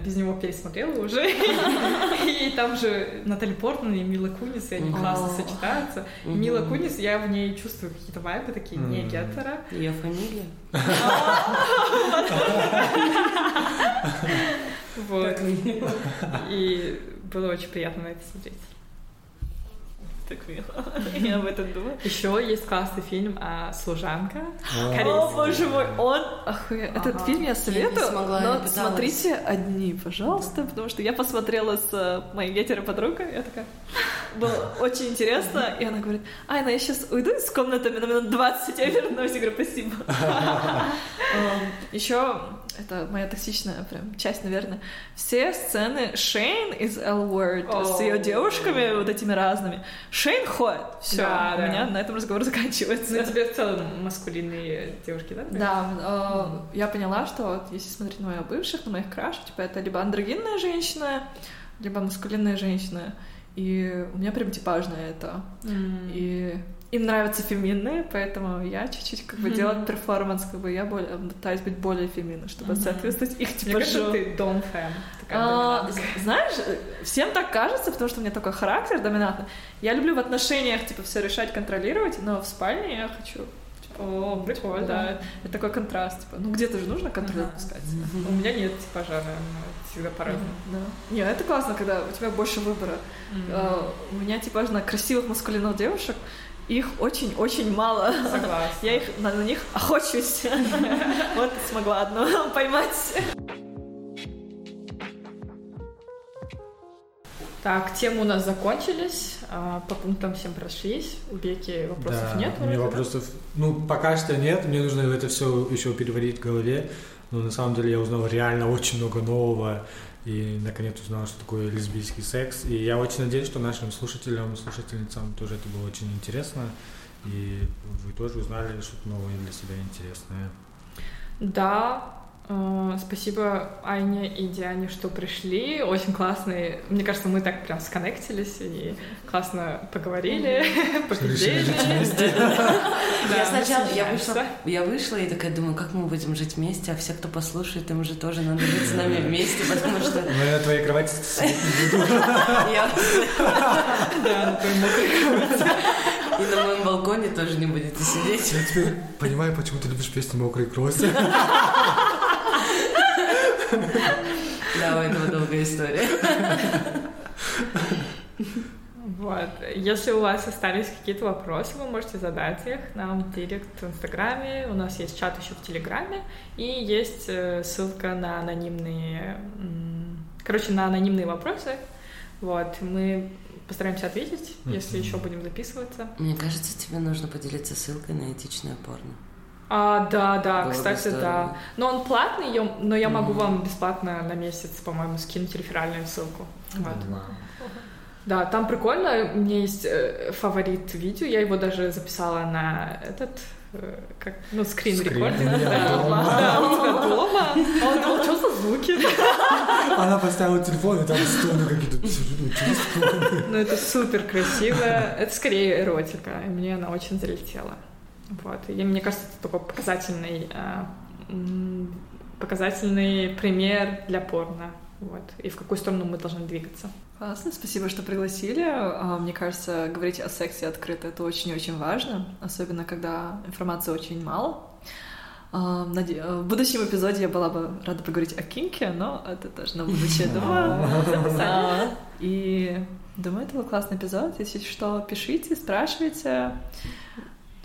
без него пересмотрела уже. И там же Наталья Портман и Мила Кунис, и они классно сочетаются. Мила Кунис, я в ней чувствую какие-то вайбы такие, не гетера. Ее фамилия? Вот. И было очень приятно на это смотреть. Так мило. Я об этом думала. Еще есть классный фильм «Служанка». О, боже мой, он... Этот фильм я советую, но смотрите одни, пожалуйста, потому что я посмотрела с моей гетероподругой, я такая... Было очень интересно, и она говорит: «Айна, я сейчас уйду из комнаты на минут 20, я вернусь». Я говорю: «Спасибо». Еще... Это моя токсичная прям часть, наверное. Все сцены Шейн из L-Word с ее девушками вот этими разными. Шейн ходит. Все, да, у меня на этом разговор заканчивается. Ну, тебе в целом маскулинные девушки, да? Да. Я поняла, что вот, если смотреть на моих бывших, на моих краш, типа это либо андрогинная женщина, либо маскулинная женщина. И у меня прям типажное это. И... Им нравятся феминные, поэтому я чуть-чуть как бы делаю перформанс, как бы я пытаюсь быть более феминной, чтобы соответствовать их типажу. Мне кажется, ты дом-фэм. Знаешь, всем так кажется, потому что у меня такой характер доминантный. Я люблю в отношениях типа все решать, контролировать, но в спальне я хочу... О, прикольно, да. Это такой контраст, типа, ну где-то же нужно контроль пускать. У меня нет пожара, всегда по-разному. Да. Не, это классно, когда у тебя больше выбора. У меня типаж на красивых маскулинных девушек, их очень-очень мало. Согласна. Я их, на них охочусь. Вот смогла одну поймать. Так, темы у нас закончились. По пунктам всем прошлись. У Беки вопросов нет? У меня вопросов... Ну, пока что нет. Мне нужно это все еще переварить в голове. Но на самом деле я узнал реально очень много нового. И наконец узнала, что такое лесбийский секс. И я очень надеюсь, что нашим слушателям и слушательницам тоже это было очень интересно. И вы тоже узнали что-то новое для себя интересное. Да. Спасибо Айне и Диане, что пришли. Очень классные. Мне кажется, мы так прям сконнектились и классно поговорили, победили. Я вышла и такая думаю, как мы будем жить вместе, а все, кто послушает, им же тоже надо жить с нами вместе, потому что... Мы на твоей кровати... Да, на твоей мокрой кровати. И на моем балконе тоже не будете сидеть. Я теперь понимаю, почему ты любишь песню «Мокрые кровати». Да, у этого долгая история. Вот. Если у вас остались какие-то вопросы, вы можете задать их нам в директ в Инстаграме. У нас есть чат еще в Телеграме. И есть ссылка на анонимные... Короче, на анонимные вопросы. Вот. Мы постараемся ответить, если еще будем записываться. Мне кажется, тебе нужно поделиться ссылкой на этичное порно. Да, было, кстати, да. Но он платный, но я могу вам бесплатно на месяц, по-моему, скинуть реферальную ссылку. Вот. Да, там прикольно. У меня есть фаворит видео. Я его даже записала на этот... Как, ну, скрин-рекординг. Да, у тебя дома. Он думал, что за звуки? Она поставила телефон, и там стоны какие-то. Ну, это супер красиво. Это скорее эротика. И мне она очень залетела. Вот. И мне кажется, это такой показательный пример для порно. Вот. И в какую сторону мы должны двигаться. Классно, спасибо, что пригласили. Мне кажется, говорить о сексе открыто — это очень-очень важно, особенно когда информации очень мало. В будущем эпизоде я была бы рада поговорить о кинке, но это тоже на будущее, думаю. И думаю, это был классный эпизод. Если что, пишите, спрашивайте.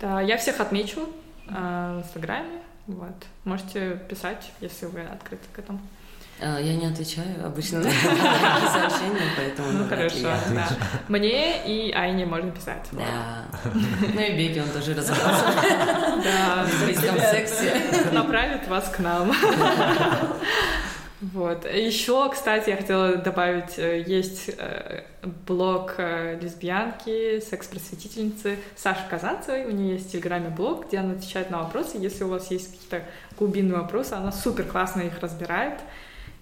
Да, я всех отмечу в Инстаграме. Вот. Можете писать, если вы открыты к этому. Я не отвечаю обычно на сообщения, поэтому... Ну, хорошо, да. Мне и Айне можно писать. Да. Ну и Беги, он тоже разобрался. Да. В близком сексе. Направит вас к нам. Вот. Еще, кстати, я хотела добавить, есть блог лесбиянки, секс-просветительницы Саши Казанцевой. У нее есть в Телеграме блог, где она отвечает на вопросы. Если у вас есть какие-то глубинные вопросы, она супер классно их разбирает.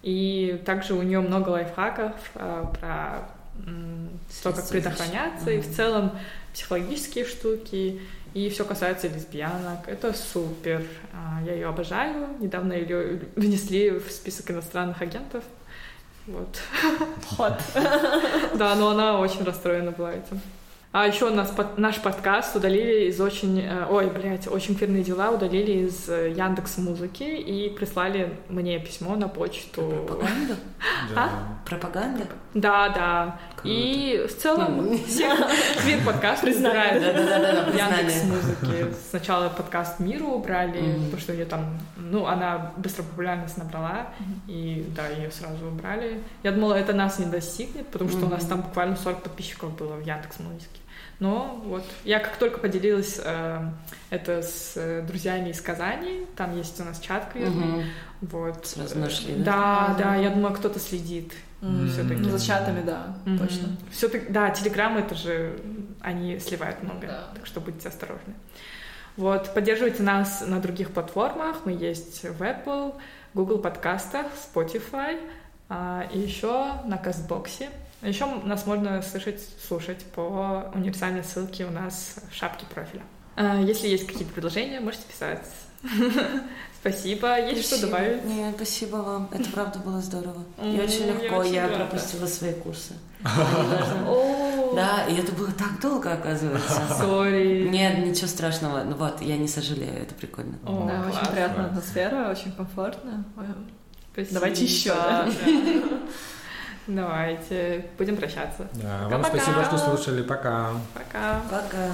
И также у нее много лайфхаков про то, как предохраняться, и в целом психологические штуки, и все касается лесбиянок. Это супер. Я ее обожаю. Недавно ее внесли в список иностранных агентов. Вот. Да, но она очень расстроена была этим. А еще наш подкаст удалили из очень квирные дела удалили из Яндекс.Музыки и прислали мне письмо на почту. Пропаганда? Да. Пропаганда? Да. Круто. И в целом всех квир-подкаст разбирают в Яндекс.Музыке. Сначала подкаст «Миру» убрали, потому что ее там, она быстро популярность набрала, и да, ее сразу убрали. Я думала, это нас не достигнет, потому что у нас там буквально 40 подписчиков было в Яндекс.Музыке. Но вот я как только поделилась это с друзьями из Казани, там есть у нас чат квирный, вот. Сразу нашли, да? Да, я думаю, кто-то следит все-таки. За чатами, да, точно. Все-таки, да, Telegram, это же, они сливают много, так что будьте осторожны. Вот, поддерживайте нас на других платформах, мы есть в Apple, Google подкастах, Spotify, и еще на Кастбоксе. Еще нас можно слушать по универсальной ссылке у нас в шапке профиля. Если есть какие-то предложения, можете писать. Спасибо. Есть что добавить? Нет, спасибо вам. Это правда было здорово. И очень легко. Я пропустила свои курсы. Да, и это было так долго, оказывается. Сори. Нет, ничего страшного. Ну вот, я не сожалею. Это прикольно. Очень приятная атмосфера, очень комфортно. Давайте еще. Давайте, будем прощаться. Да, пока, вам спасибо, что слушали. Пока. Пока.